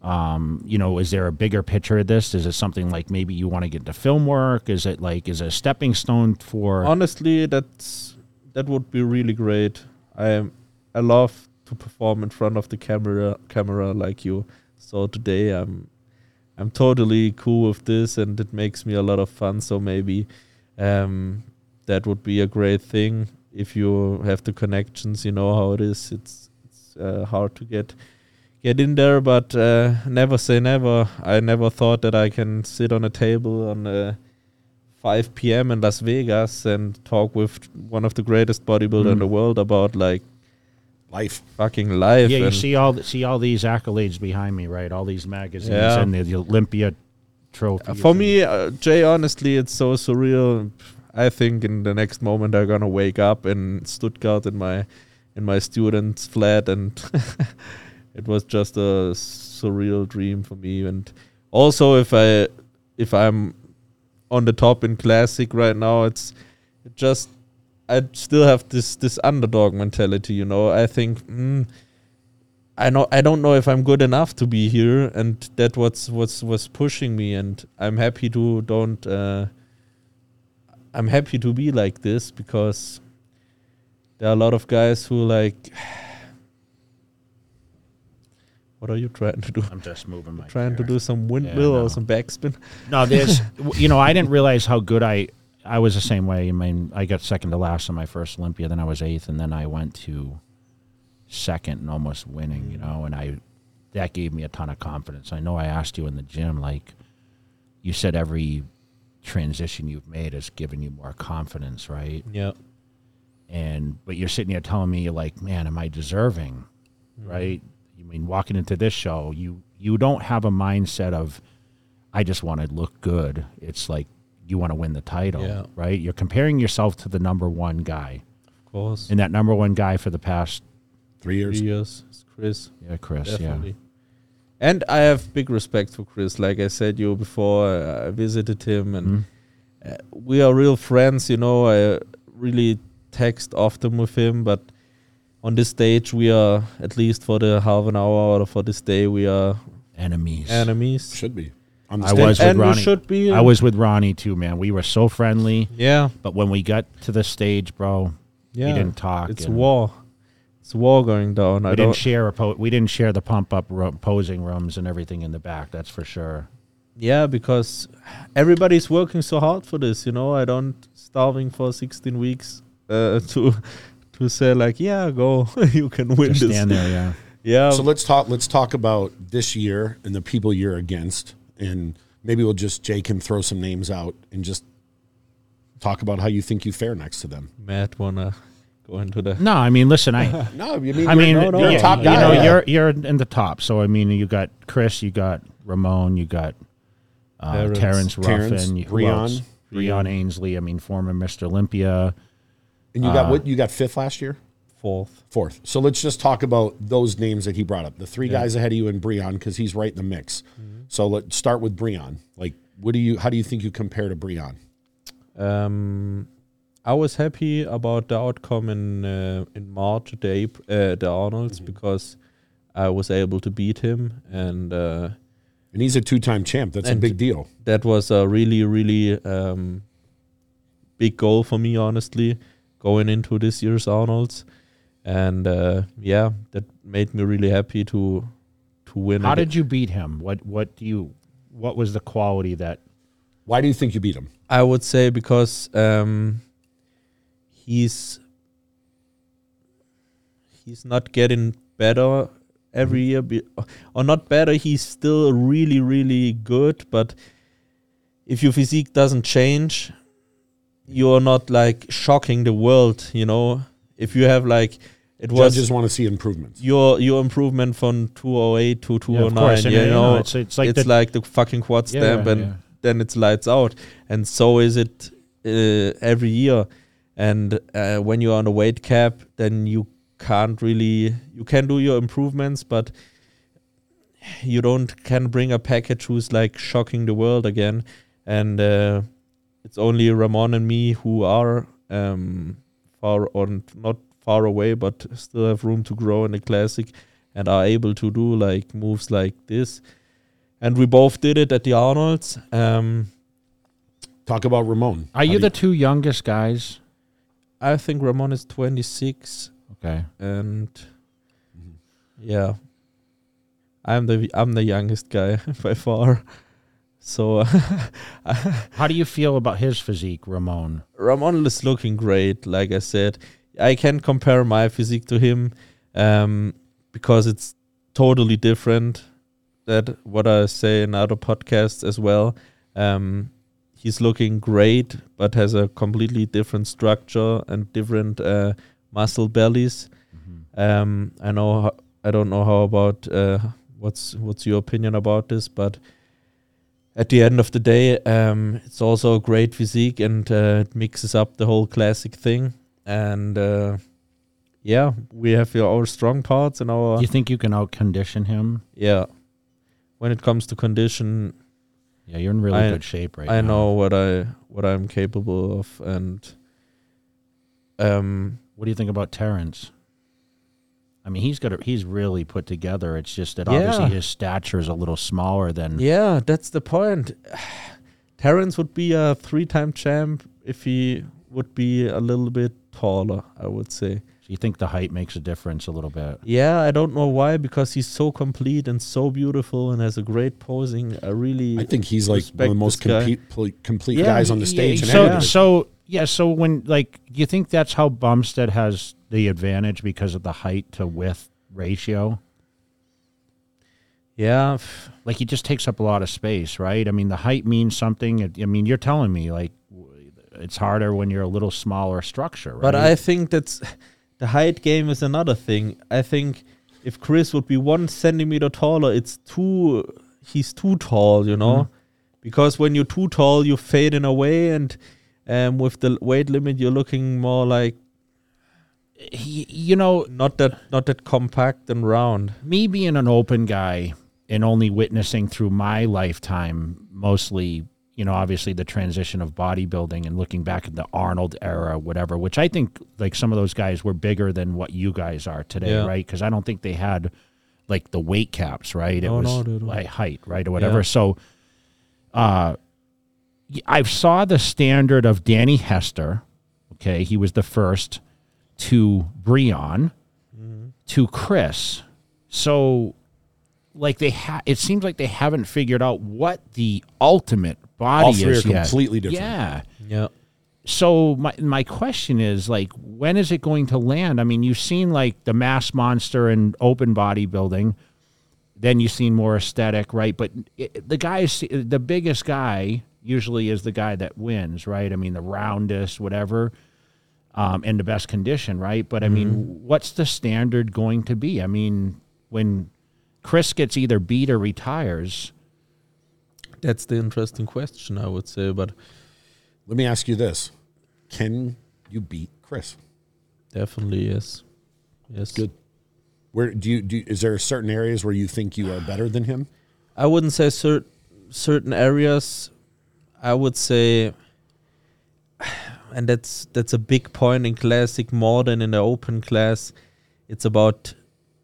You know, is there a bigger picture of this? Is it something like maybe you want to get into film work? Is it a stepping stone for? Honestly, that would be really great. I love to perform in front of the camera like you. So today I'm totally cool with this, and it makes me a lot of fun. So maybe that would be a great thing. If you have the connections, you know how it is. It's hard to get in there, but never say never. I never thought that I can sit on a table on 5 p.m. in Las Vegas and talk with one of the greatest bodybuilder in the world about like life, fucking life. Yeah, you see all these accolades behind me, right? All these magazines and the Olympia trophy. For me, Jay, honestly, it's so surreal. I think in the next moment I'm gonna wake up in Stuttgart in my student's flat, and it was just a surreal dream for me. And also, if I'm on the top in classic right now, I still have this underdog mentality, you know. I think I don't know if I'm good enough to be here, and that was pushing me. And I'm happy to I'm happy to be like this, because there are a lot of guys who like. What are you trying to do? I'm just moving my trying chair. To do some windmill or some backspin. No, there's, I didn't realize how good I was the same way. I mean, I got second to last in my first Olympia, then I was eighth, and then I went to second and almost winning, and that gave me a ton of confidence. I know I asked you in the gym, like you said, every transition you've made has given you more confidence, right? Yeah. But you're sitting here telling me, you're like, man, am I deserving, right? I mean, walking into this show, you don't have a mindset of, I just want to look good. It's like you want to win the title, right? You're comparing yourself to the number one guy. Of course. And that number one guy for the past 3 years. 3 years. It's Chris. Yeah, Chris, definitely. Yeah. And I have big respect for Chris. Like I said you before, I visited him, and we are real friends, I really text often with him, but on this stage, we are, at least for the half an hour or for this day, we are enemies. Should be. I was with Ronnie too, man. We were so friendly. Yeah. But when we got to the stage, bro, we didn't talk. It's war. It's war going down. We didn't share the pump up posing rooms and everything in the back. That's for sure. Yeah, because everybody's working so hard for this. I don't starving for 16 weeks to say like, yeah, go, you can win. Just this. Stand there, yeah. Yeah. So let's talk about this year and the people you're against, and maybe Jay can throw some names out and just talk about how you think you fare next to them. Matt, wanna go into the? No, I mean, listen, you're a top guy. You're in the top. So I mean, you got Chris, you got Ramon, you got Terrence Ruffin, Breon Ansley. I mean, former Mr. Olympia. And you got what? You got fifth last year? Fourth. So let's just talk about those names that he brought up. The three guys ahead of you and Breon, because he's right in the mix. Mm-hmm. So let's start with Breon. Like, how do you think you compare to Breon? I was happy about the outcome in March at the Arnold's, because I was able to beat him. And he's a two-time champ. That's a big deal. That was a really, really big goal for me, honestly, going into this year's Arnold's, and that made me really happy to win. How did you beat him? What was the quality that? Why do you think you beat him? I would say because he's not getting better every year, or not better. He's still really, really good, but if your physique doesn't change, you're not like shocking the world, If you have judges want to see improvements. Your improvement from 208 to 209, it's like the fucking quad stamp, and then it's lights out. And so is it every year. And when you're on a weight cap, then you can't really. You can do your improvements, but you can bring a package who's like shocking the world again, and. It's only Ramon and me who are not far away, but still have room to grow in the classic, and are able to do like moves like this. And we both did it at the Arnold's. Talk about Ramon. Are you the two youngest guys? I think Ramon is 26. Okay, and I'm the youngest guy by far. So, how do you feel about his physique, Ramon? Ramon is looking great. Like I said, I can compare my physique to him because it's totally different. That what I say in other podcasts as well. he's looking great, but has a completely different structure and different muscle bellies. Mm-hmm. I know. I don't know how about what's your opinion about this, but at the end of the day, it's also a great physique, and it mixes up the whole classic thing. And yeah, we have our strong parts and our. You think you can out condition him? Yeah, when it comes to condition. Yeah, you're in really good shape right now. I know what I'm capable of, and what do you think about Terrence? I mean, he's really put together. It's just that obviously his stature is a little smaller than. Yeah, that's the point. Terrence would be a 3-time champ if he would be a little bit taller, I would say. So you think the height makes a difference a little bit? Yeah, I don't know why, because he's so complete and so beautiful and has a great posing. I think he's like one of the most complete guys on the stage. So when you think that's how Bumstead has the advantage because of the height to width ratio? Yeah. He just takes up a lot of space, right? I mean, the height means something. I mean, you're telling me, it's harder when you're a little smaller structure, right? But I think that's the height game is another thing. I think if Chris would be 1 centimeter taller, he's too tall, you know? Mm-hmm. Because when you're too tall, you fade in a way, and with the weight limit, you're looking more like, not that compact and round. Me being an open guy and only witnessing through my lifetime, mostly, obviously the transition of bodybuilding and looking back at the Arnold era, whatever, which I think some of those guys were bigger than what you guys are today, right? Because I don't think they had the weight caps, right? It was height, right, or whatever. Yeah. So I saw the standard of Danny Hester. Okay, he was the first. To Breon, mm-hmm. to Chris. So, it seems like they haven't figured out what the ultimate body is yet. All three are completely different. Yeah. Yeah. So my question is, when is it going to land? I mean, you've seen, the mass monster in open bodybuilding. Then you've seen more aesthetic, right? But the biggest guy usually is the guy that wins, right? I mean, the roundest, whatever. In the best condition, right? But, I mean, what's the standard going to be? I mean, when Chris gets either beat or retires. That's the interesting question, I would say. But let me ask you this. Can you beat Chris? Definitely, yes. Yes. Good. Where is there certain areas where you think you are better than him? I wouldn't say certain areas. I would say... And that's a big point in classic more than in the open class. It's about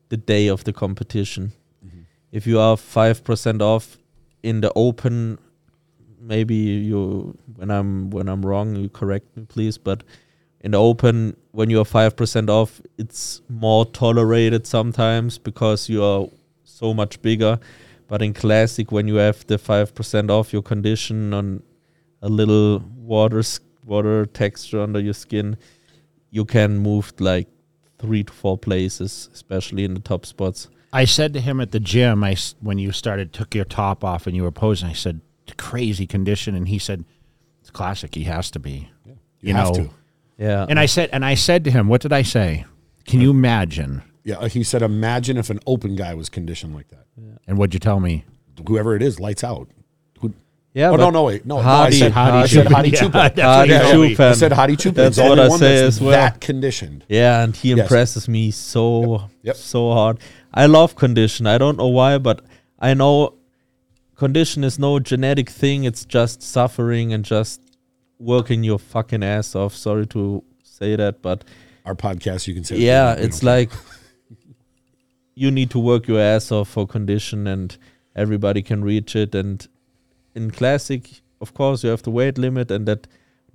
the day of the competition. Mm-hmm. If you are 5% off in the open, maybe you when I'm wrong, you correct me please. But in the open, when you are 5% off, it's more tolerated sometimes because you are so much bigger. But in classic, when you have the 5% off your condition on a little water texture under your skin, you can move 3 to 4 places, especially in the top spots. I said to him at the gym, when you took your top off and you were posing, I said, crazy condition. And he said, it's classic. He has to be. Yeah. You have to. Yeah. And I said to him, what did I say? Can you imagine? Yeah. He said, imagine if an open guy was conditioned like that. Yeah. And what'd you tell me? Whoever it is, lights out. Yeah, oh, no. I said Hadi Choopan. I said Hadi Choopan. That's what I say as well. That conditioned. Yeah, and he impresses me so hard. I love condition. I don't know why, but I know condition is no genetic thing. It's just suffering and just working your fucking ass off. Sorry to say that, but... Our podcast, you can say... Yeah, it's like you need to work your ass off for condition, and everybody can reach it, and... In classic, of course, you have the weight limit, and that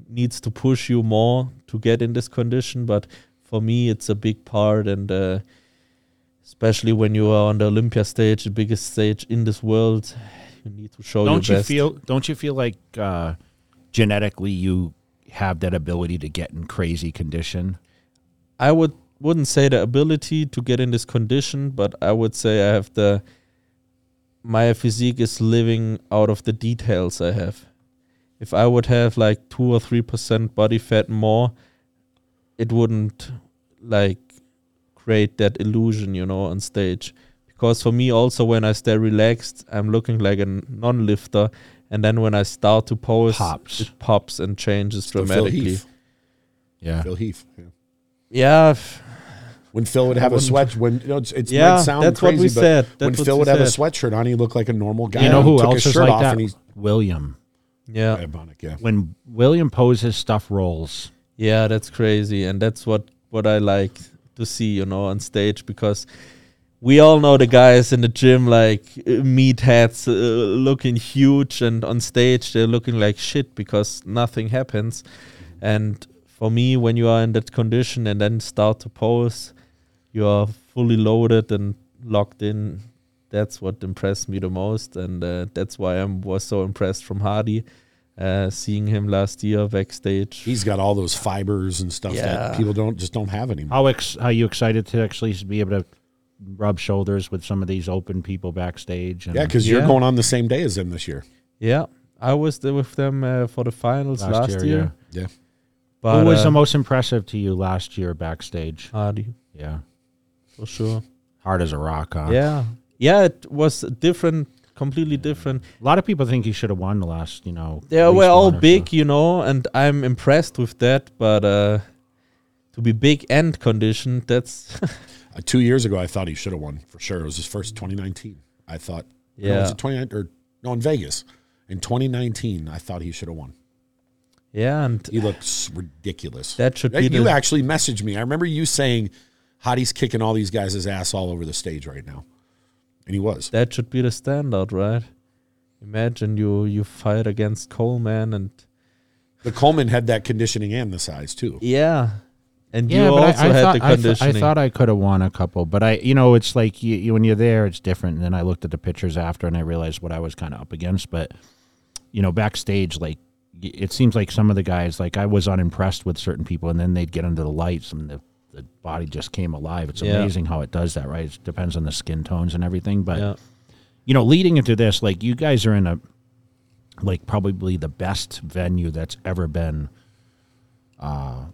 needs to push you more to get in this condition. But for me, it's a big part, and especially when you are on the Olympia stage, the biggest stage in this world, you need to show your best. Don't you feel like genetically you have that ability to get in crazy condition? I wouldn't say the ability to get in this condition, but I would say I have the... My physique is living out of the details I have. if I would have like 2 or 3% body fat more, it wouldn't like create that illusion, you know, on stage. Because for me also, when I stay relaxed, I'm looking like a non-lifter, and then when I start to pose, it pops and changes dramatically. Phil Heath. Yeah. When Phil would have a sweatshirt, when, you know, it's yeah, might sound that's crazy, what we but said. That's when Phil would have a sweatshirt on, he looked like a normal guy. You know who else is like that? William. Yeah. When William poses, stuff rolls. Yeah, that's crazy, and that's what I like to see, you know, on stage, because we all know the guys in the gym, like meatheads, looking huge, and on stage they're looking like shit because nothing happens. And for me, when you are in that condition and then start to pose, you are fully loaded and locked in. That's what impressed me the most, and that's why I was so impressed from Hadi, seeing him last year backstage. He's got all those fibers and stuff that people don't have anymore. How are you excited to actually be able to rub shoulders with some of these open people backstage? And because you're going on the same day as them this year. Yeah, I was there with them for the finals last year. Yeah. But who was the most impressive to you last year backstage? Hadi. Yeah, for sure. Hard as a rock, huh? Yeah. Yeah, it was completely different. A lot of people think he should have won the last, you know. Yeah, we're all big, you know, and I'm impressed with that. But to be big and conditioned, that's... 2 years ago, I thought he should have won, for sure. It was his first 2019. I thought, in Vegas. In 2019, I thought he should have won. Yeah, and... He looks ridiculous. That should be... You actually messaged me. I remember you saying, Hadi's kicking all these guys' ass all over the stage right now. And he was. That should be the standout, right? Imagine you fight against Coleman and... But Coleman had that conditioning and the size, too. Yeah. And you also had the conditioning. I thought I could have won a couple, but it's like you when you're there, it's different. And then I looked at the pictures after and I realized what I was kind of up against. But, you know, backstage, like, it seems like some of the guys, like, I was unimpressed with certain people, and then they'd get under the lights and the body just came alive. It's amazing how it does that, right? It depends on the skin tones and everything. But, leading into this, like, you guys are in probably the best venue that's ever been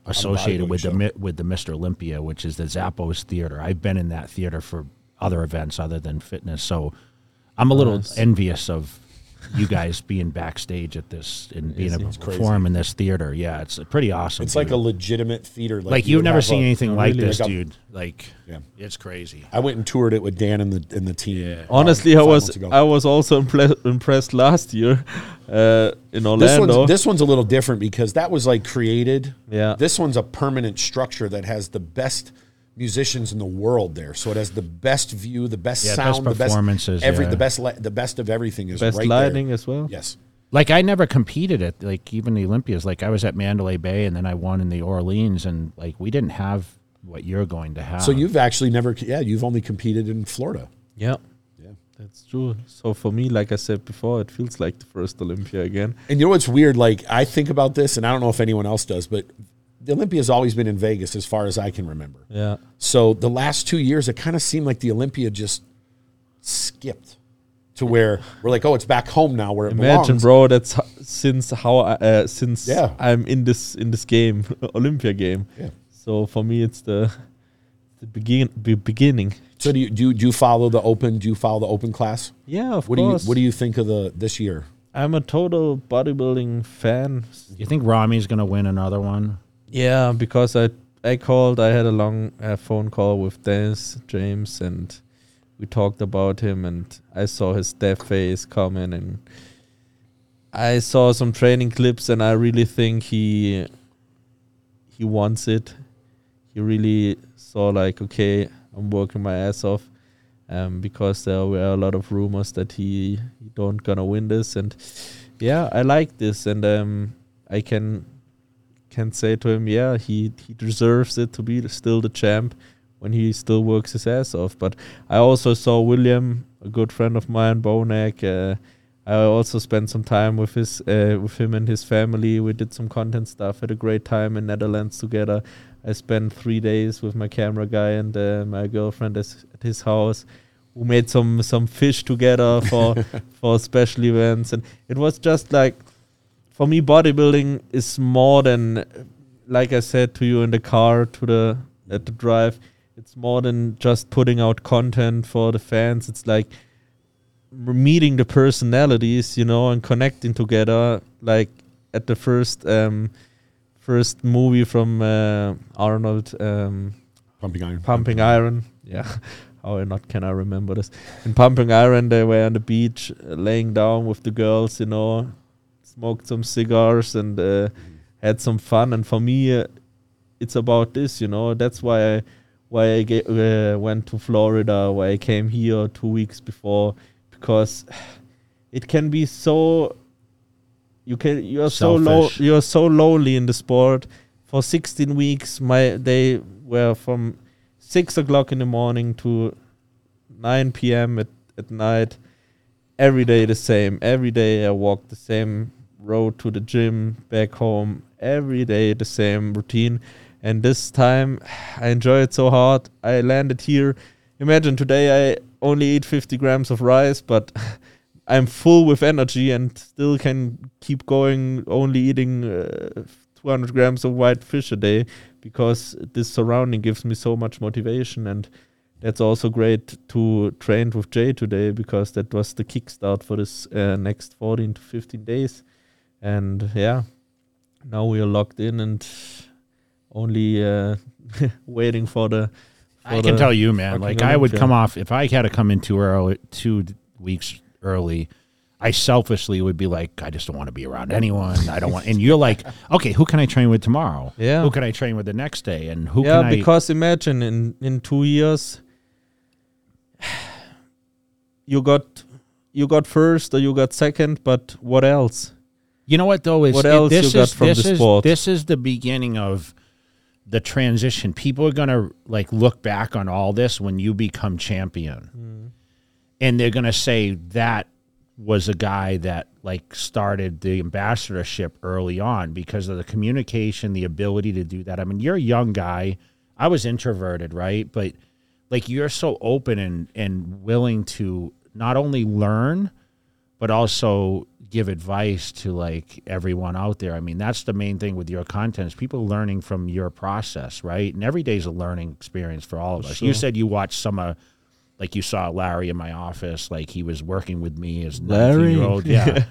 associated with the Mr. Olympia, which is the Zappos Theater. I've been in that theater for other events other than fitness. So I'm a little envious of you guys being backstage at this and being able to perform in this theater. Yeah, it's pretty awesome. It's like a legitimate theater. Like you've never seen anything like this, dude. It's crazy. I went and toured it with Dan and the team. Yeah. Honestly, I was also impressed last year in Orlando. This one's a little different because that was like created. Yeah. This one's a permanent structure that has the best musicians in the world there, so it has the best view, the best sound, best performances, the best of everything is best right there. Best lighting as well. Yes. Like I never competed at like even the Olympias. Like I was at Mandalay Bay and then I won in the Orleans, and like we didn't have what you're going to have. So you've actually never, you've only competed in Florida. Yeah. That's true. So for me, like I said before, it feels like the first Olympia again. And you know what's weird? Like I think about this, and I don't know if anyone else does, but the Olympia's always been in Vegas as far as I can remember. Yeah. So the last 2 years, it kind of seemed like the Olympia just skipped to where we're like, oh, it's back home now where it belongs. Imagine, bro, that's since I'm in this game, Olympia game. Yeah. So for me, it's the beginning. So do you follow the open? Do you follow the open class? Yeah, of course. What do you think of this year? I'm a total bodybuilding fan. You think Rami's gonna win another one? Yeah, because I had a long phone call with Dennis James, and we talked about him, and I saw his death face come in, and I saw some training clips, and I really think he wants it. He really saw like, okay, I'm working my ass off, because there were a lot of rumors that he don't gonna win this, and yeah, I like this, and I can say to him, yeah, he deserves it to be still the champ when he still works his ass off. But I also saw William, a good friend of mine, Bonac. I also spent some time with him and his family. We did some content stuff, had a great time in Netherlands together. I spent 3 days with my camera guy and my girlfriend at his house. We made some fish together for special events, and it was just like, for me, bodybuilding is more than, like I said to you in the car at the drive, it's more than just putting out content for the fans. It's like meeting the personalities, you know, and connecting together. Like at the first movie from Arnold, Pumping Iron. Yeah. I remember this? In Pumping Iron, they were on the beach, laying down with the girls, you know, smoked some cigars and had some fun. And for me, it's about this, you know. That's why I went to Florida, why I came here 2 weeks before, because it can be so. You're so lonely in the sport. For 16 weeks, they were from 6 o'clock in the morning to 9 p.m. at night. Every day the same. Every day I walked the same road to the gym, back home. Every day the same routine. And this time I enjoy it so hard. I landed here. Imagine today I only eat 50 grams of rice, but I'm full with energy and still can keep going, only eating 200 grams of white fish a day, because this surrounding gives me so much motivation. And that's also great to train with Jay today, because that was the kickstart for this next 14 to 15 days. And yeah, now we are locked in and only waiting for the... I can tell you, man, like Olympia. I would come off, if I had to come in too early, 2 weeks early, I selfishly would be like, I just don't want to be around anyone. I don't want... And you're like, okay, who can I train with tomorrow? Yeah. Who can I train with the next day? And who can I... Yeah, because imagine in 2 years, you got first or you got second, but what else? You know what, though? What else you got from the sport? This is the beginning of the transition. People are going to like look back on all this when you become champion. Mm. And they're going to say that was a guy that like started the ambassadorship early on because of the communication, the ability to do that. I mean, you're a young guy. I was introverted, right? But like you're so open and willing to not only learn, but also give advice to like everyone out there. I mean, that's the main thing with your content is people learning from your process, right? And every day's a learning experience for all of us. Sure. You said you watched some of... Like you saw Larry in my office, like he was working with me as a 19-year-old. Yeah.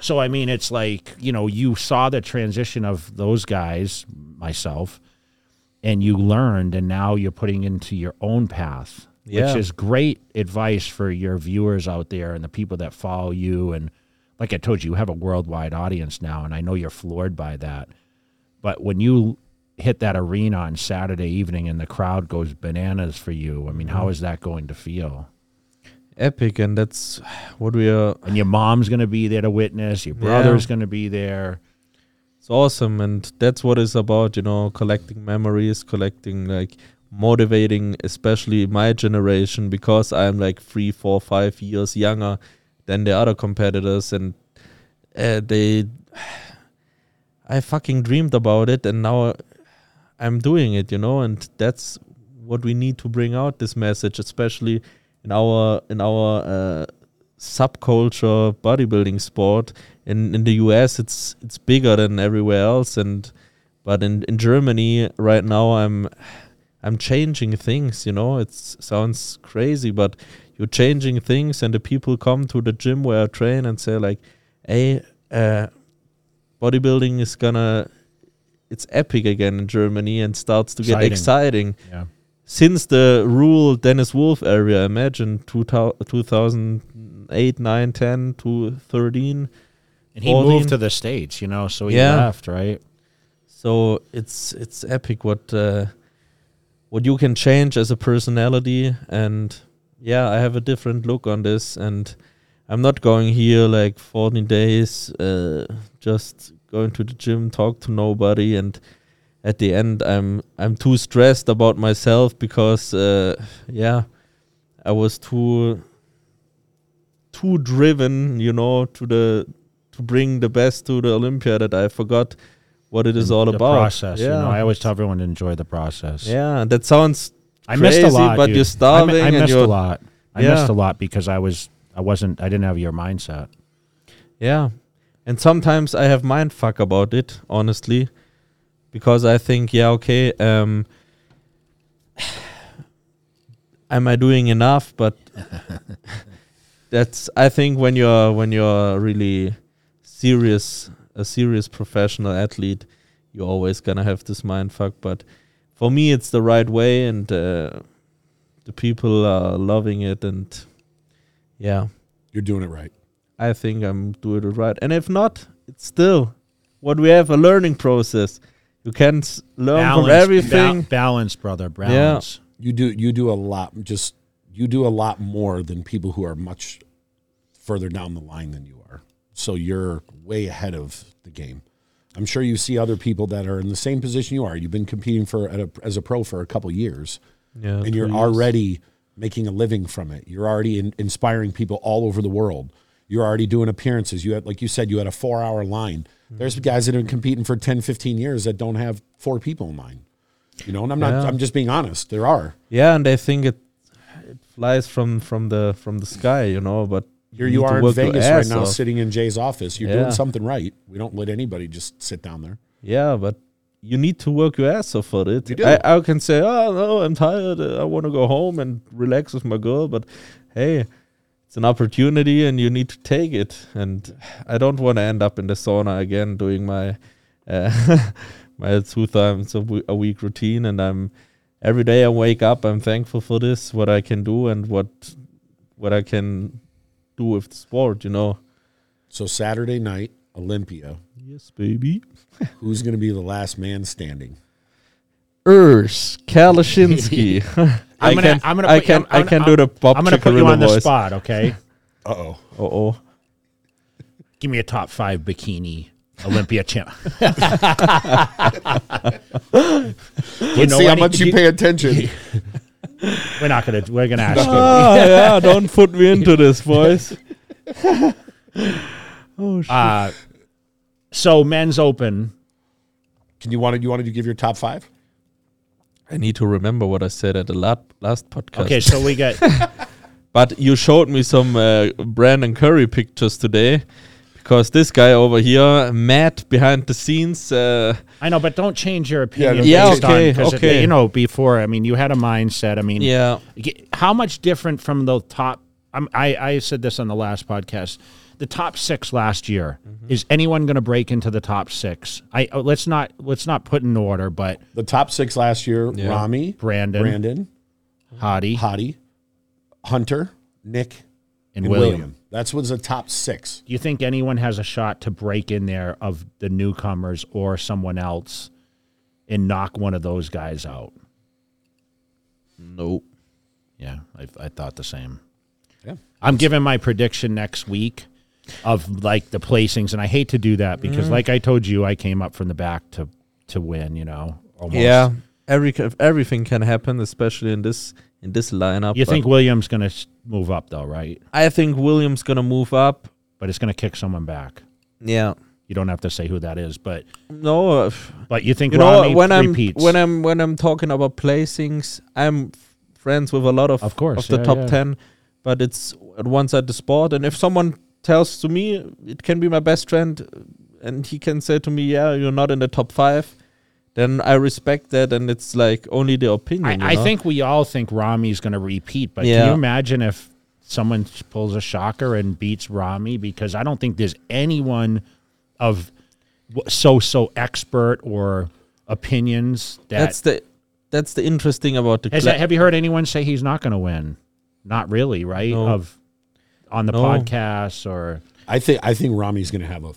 So, I mean, it's like, you know, you saw the transition of those guys, myself, and you learned, and now you're putting into your own path, yeah, which is great advice for your viewers out there and the people that follow you. And like I told you, you have a worldwide audience now, and I know you're floored by that. But when you hit that arena on Saturday evening and the crowd goes bananas for you, I mean, how is that going to feel? Epic. And that's what we are. And your mom's going to be there to witness. Your brother's going to be there. It's awesome. And that's what it's about, you know, collecting memories, collecting, like, motivating, especially my generation, because I'm like 3, 4, 5 years younger than the other competitors. And I fucking dreamed about it. And now I'm doing it, you know, and that's what we need to bring out, this message, especially in our subculture bodybuilding sport. In the US, it's bigger than everywhere else, but in Germany right now, I'm changing things, you know. It sounds crazy, but you're changing things, and the people come to the gym where I train and say like, "Hey, bodybuilding is gonna." It's epic again in Germany and starts to get exciting. Yeah. Since the Rühl Dennis Wolf area, imagine 2008, 9, 10 to 13. And he 14. Moved to the States, you know, so he left, right? So it's epic what you can change as a personality. And yeah, I have a different look on this. And I'm not going here like 14 days, just going to the gym, talk to nobody, and at the end I'm too stressed about myself because I was too driven, you know, to bring the best to the Olympia, that I forgot what it is all about. The process, you know, I always tell everyone to enjoy the process. Yeah, that sounds crazy, missed a lot, but dude. You're starving. I missed a lot because I didn't have your mindset. Yeah. And sometimes I have mindfuck about it, honestly, because I think, yeah, okay, am I doing enough? But that's, I think, when you're really a serious professional athlete, you're always gonna have this mindfuck. But for me, it's the right way, and the people are loving it, and yeah. You're doing it right. I think I'm doing it right. And if not, it's still what we have, a learning process. You can learn from everything. Balance, brother, balance. Yeah. You do a lot, just you do a lot more than people who are much further down the line than you are. So you're way ahead of the game. I'm sure you see other people that are in the same position you are. You've been competing as a pro for a couple years, and you're already making a living from it. You're already inspiring people all over the world. You're already doing appearances. You had, like you said, you had a 4-hour line. Mm-hmm. There's guys that have been competing for 10, 15 years that don't have 4 people in line. You know, and I'm not. I'm just being honest. There are. Yeah, and I think it flies from the sky. You know, but. Here you are in Vegas right now, sitting in Jay's office. You're doing something right. We don't let anybody just sit down there. Yeah, but you need to work your ass off for it. You do. I can say, oh, no, I'm tired. I want to go home and relax with my girl. But, hey, it's an opportunity, and you need to take it. And I don't want to end up in the sauna again doing my my 2 times a week routine. And every day I wake up, I'm thankful for this, what I can do and what I can do with the sport, you know. So Saturday night, Olympia. Yes, baby. Who's going to be the last man standing? Erz Kalashinsky. I can do the Bob Chicarilla voice. I'm going to put you on the spot, okay? Uh-oh. Give me a top 5 bikini Olympia champ. Let's see how much you pay attention. We're gonna ask you. Yeah, don't put me into this, boys. Oh shit. So men's open. You wanted to give your top 5? I need to remember what I said at the last podcast. Okay, so we got. But you showed me some Brandon Curry pictures today. Because this guy over here, Matt, behind the scenes. I know, but don't change your opinion. Yeah, okay. Before, I mean, you had a mindset. I mean, how much different from the top? I said this on the last podcast. The top 6 last year. Mm-hmm. Is anyone going to break into the top 6? Let's not put in order, but the top 6 last year: Rami, Brandon, Hadi, Hunter, Nick, and William. That's what's the top 6. Do you think anyone has a shot to break in there of the newcomers or someone else and knock one of those guys out? Nope. Yeah, I thought the same. Yeah, I'm giving my prediction next week of like the placings, and I hate to do that because, like I told you, I came up from the back to win. You know, almost. Yeah, everything can happen, especially in this. In this lineup. You think William's going to move up, though, right? I think William's going to move up. But it's going to kick someone back. Yeah. You don't have to say who that is, but... No. But you think Ronnie repeats. When I'm talking about placings, I'm friends with a lot of the top 10, but it's at one side the sport. And if someone tells to me, it can be my best friend, and he can say to me, yeah, you're not in the top 5, then I respect that, and it's like only the opinion. I think we all think Rami's going to repeat, but can you imagine if someone pulls a shocker and beats Rami? Because I don't think there's anyone of so expert or opinions. That's the interesting about the. Have you heard anyone say he's not going to win? Not really, right? No. On the podcast or I think Rami's going to have a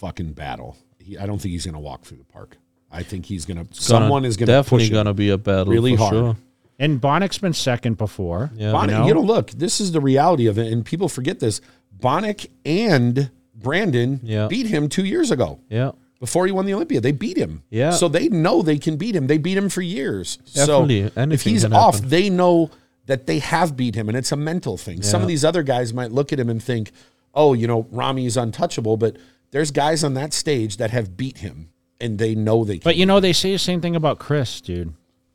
fucking battle. I don't think he's going to walk through the park. I think someone is going to push it. Definitely going to be a battle really hard. Sure. And Bonac's been second before. Yeah. Bonac, look, this is the reality of it, and people forget this. Bonac and Brandon beat him 2 years ago. Yeah. Before he won the Olympia, they beat him. Yeah. So they know they can beat him. They beat him for years. Definitely. So if he's off, they know that they have beat him, and it's a mental thing. Yeah. Some of these other guys might look at him and think, oh, Rami is untouchable, but there's guys on that stage that have beat him. And they know they can. But, they say the same thing about Chris, dude.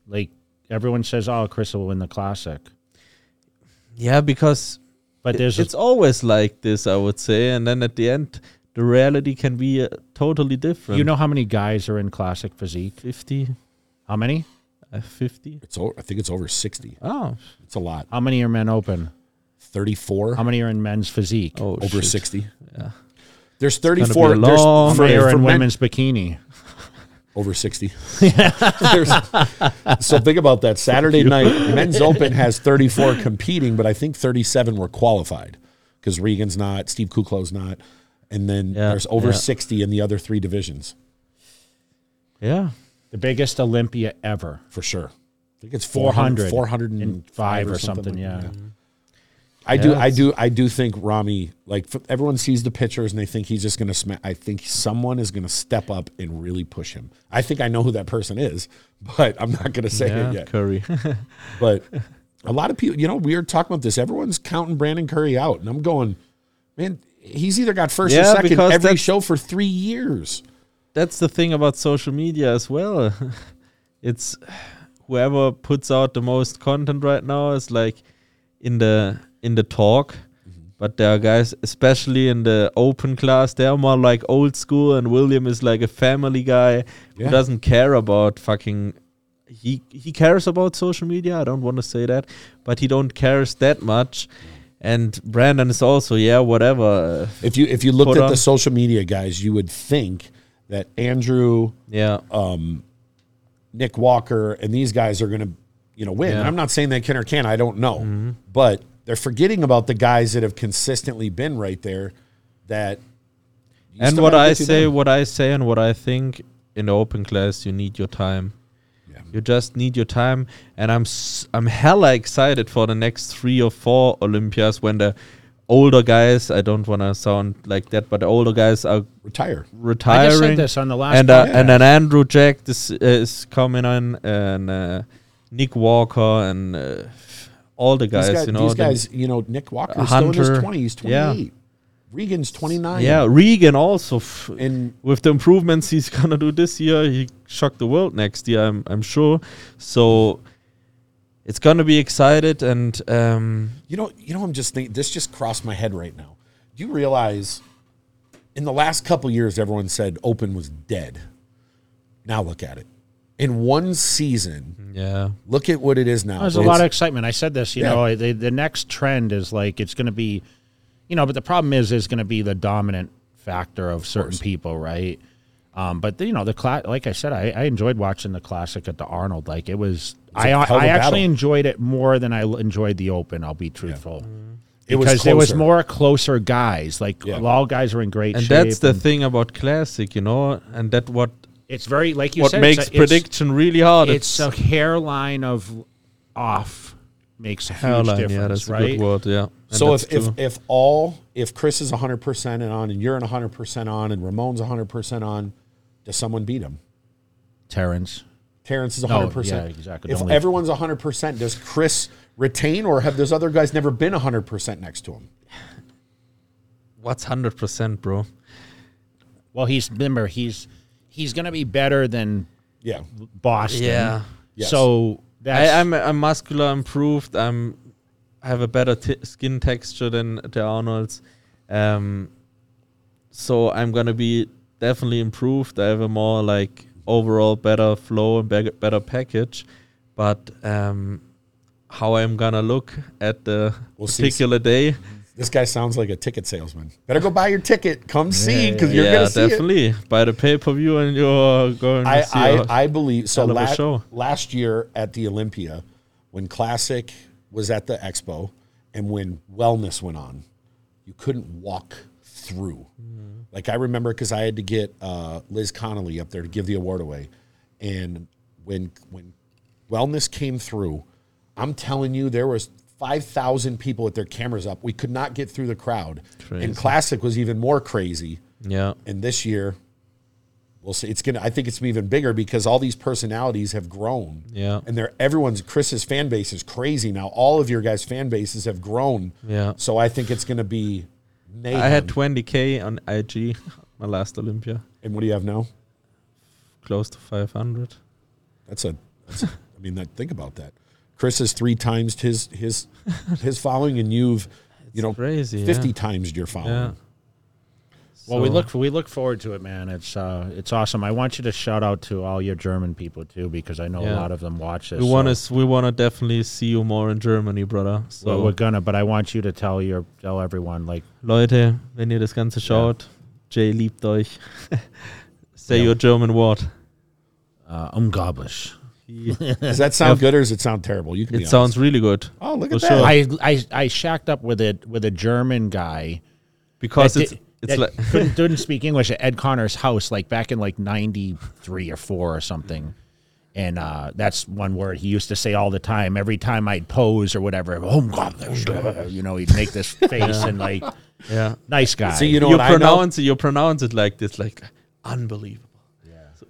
Like, everyone says, oh, Chris will win the Classic. Yeah, because it's always like this, I would say. And then at the end, the reality can be totally different. You know how many guys are in classic physique? 50. How many? 50. I think it's over 60. Oh. It's a lot. How many are men open? 34. How many are in men's physique? Oh, over 60. Yeah. There's 34. There's how many are in women's bikini? Over 60. So think about that. Saturday night, men's open has 34 competing, but I think 37 were qualified because Regan's not, Steve Kuklow's not. And then there's over 60 in the other three divisions. Yeah. The biggest Olympia ever. For sure. I think it's 405 or something, yeah. Like I do think Rami, like, everyone sees the pictures and they think he's just going to smash. I think someone is going to step up and really push him. I think I know who that person is, but I'm not going to say it yet. Curry. But a lot of people, you know, we were talking about this. Everyone's counting Brandon Curry out, and I'm going, man, he's either got first or second every show for 3 years. That's the thing about social media as well. It's whoever puts out the most content right now is like in the talk, but there are guys, especially in the open class, they're more like old school, and William is like a family guy who doesn't care about fucking... He cares about social media, I don't want to say that, but he don't cares that much, and Brandon is also, whatever. If you looked at the social media guys, you would think that Andrew, Nick Walker, and these guys are going to win. Yeah. I'm not saying they can or can't, I don't know, but... They're forgetting about the guys that have consistently been right there. That and what I say, and what I think in the open class, you need your time. Yeah. You just need your time, and I'm hella excited for the next 3 or 4 Olympias when the older guys. I don't want to sound like that, but the older guys are retiring. I just said this on the last podcast. And then Andrew Jacked is coming on, and Nick Walker and. All the guys, Nick Walker is still in his 20s, he's 28. Yeah. Regan's 29. Yeah, Regan also. And with the improvements he's going to do this year, he shocked the world next year, I'm sure. So it's going to be excited. And I'm just thinking, this just crossed my head right now. Do you realize in the last couple of years, everyone said open was dead. Now look at it. In one season, look at what it is now. There's a lot of excitement. I said this, you know, the next trend is like it's going to be, but the problem is going to be the dominant factor of certain people, right? But the class, like I said, I enjoyed watching the classic at the Arnold. Like I actually enjoyed it more than I enjoyed the Open. I'll be truthful. Yeah. Because there was more closer guys. Like all guys were in great shape. And that's the thing about classic, and that what. It's very, like you said. What makes prediction really hard? It's a hairline of off makes a huge difference, yeah, that's right? A good word, yeah. So if Chris is 100% and on, and you're 100% on, and Ramon's 100% on, does someone beat him? Terrence is 100%. Yeah, exactly. If everyone's 100%, does Chris retain, or have those other guys never been 100% next to him? What's 100%, bro? Well, he's going to be better than Boston. Yeah. Yes. So that's... I'm muscular improved. I have a better skin texture than the Arnold's. So I'm going to be definitely improved. I have a more like overall better flow and better package. But how I'm going to look at the particular day... This guy sounds like a ticket salesman. Better go buy your ticket. Come see because you're going to see definitely. It. Yeah, definitely. Buy the pay-per-view and you're going to see it. I believe. So last year at the Olympia, when Classic was at the Expo and when Wellness went on, you couldn't walk through. Mm-hmm. Like I remember because I had to get Liz Connolly up there to give the award away. And when Wellness came through, I'm telling you there was... 5,000 people with their cameras up. We could not get through the crowd. Crazy. And Classic was even more crazy. Yeah. And this year, we'll see. I think it's even bigger because all these personalities have grown. Yeah. And Chris's fan base is crazy now. All of your guys' fan bases have grown. Yeah. So I think it's going to be mayhem. I had 20K on IG my last Olympia. And what do you have now? Close to 500. Think about that. Chris has 3 times his following, and you've, 50 times your following. Yeah. Well, we look forward to it, man. It's awesome. I want you to shout out to all your German people too, because I know a lot of them watch this. We want to definitely see you more in Germany, brother. So well, we're gonna, but I want you to tell everyone, like, Leute, wenn ihr das Ganze schaut, Jay liebt euch. Say your German word. Unglaublich. Does that sound good or does it sound terrible? You can. It sounds really good. Oh, look at that! I shacked up with a German guy because didn't speak English at Ed Connor's house, like back in like '93 or '4 or something, and that's one word he used to say all the time. Every time I'd pose or whatever, oh God, you know, he'd make this face and like, nice guy. So you know, you pronounce it like this, like unbelievable.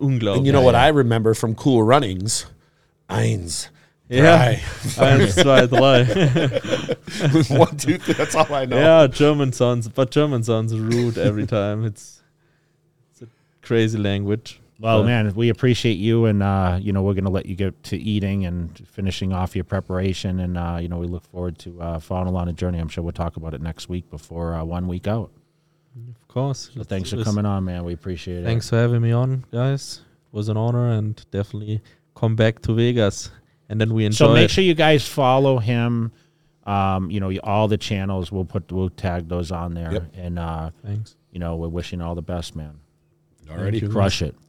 Unglaublich. And you know what I remember from Cool Runnings? Eins. Yeah. Eins, zwei, drei. 1, 2, 3. That's all I know. Yeah, German sounds rude every time. It's a crazy language. Well, man, we appreciate you, and you know, we're going to let you get to eating and finishing off your preparation, and you know, we look forward to following along the journey. I'm sure we'll talk about it next week before 1 week out. Of course. So thanks for coming on, man. We appreciate it. Thanks for having me on, guys. It was an honor, and definitely come back to Vegas, and then we enjoy. So make sure you guys follow him. You know, all the channels we'll tag those on there, and thanks. You know, we're wishing all the best, man. Already crush it.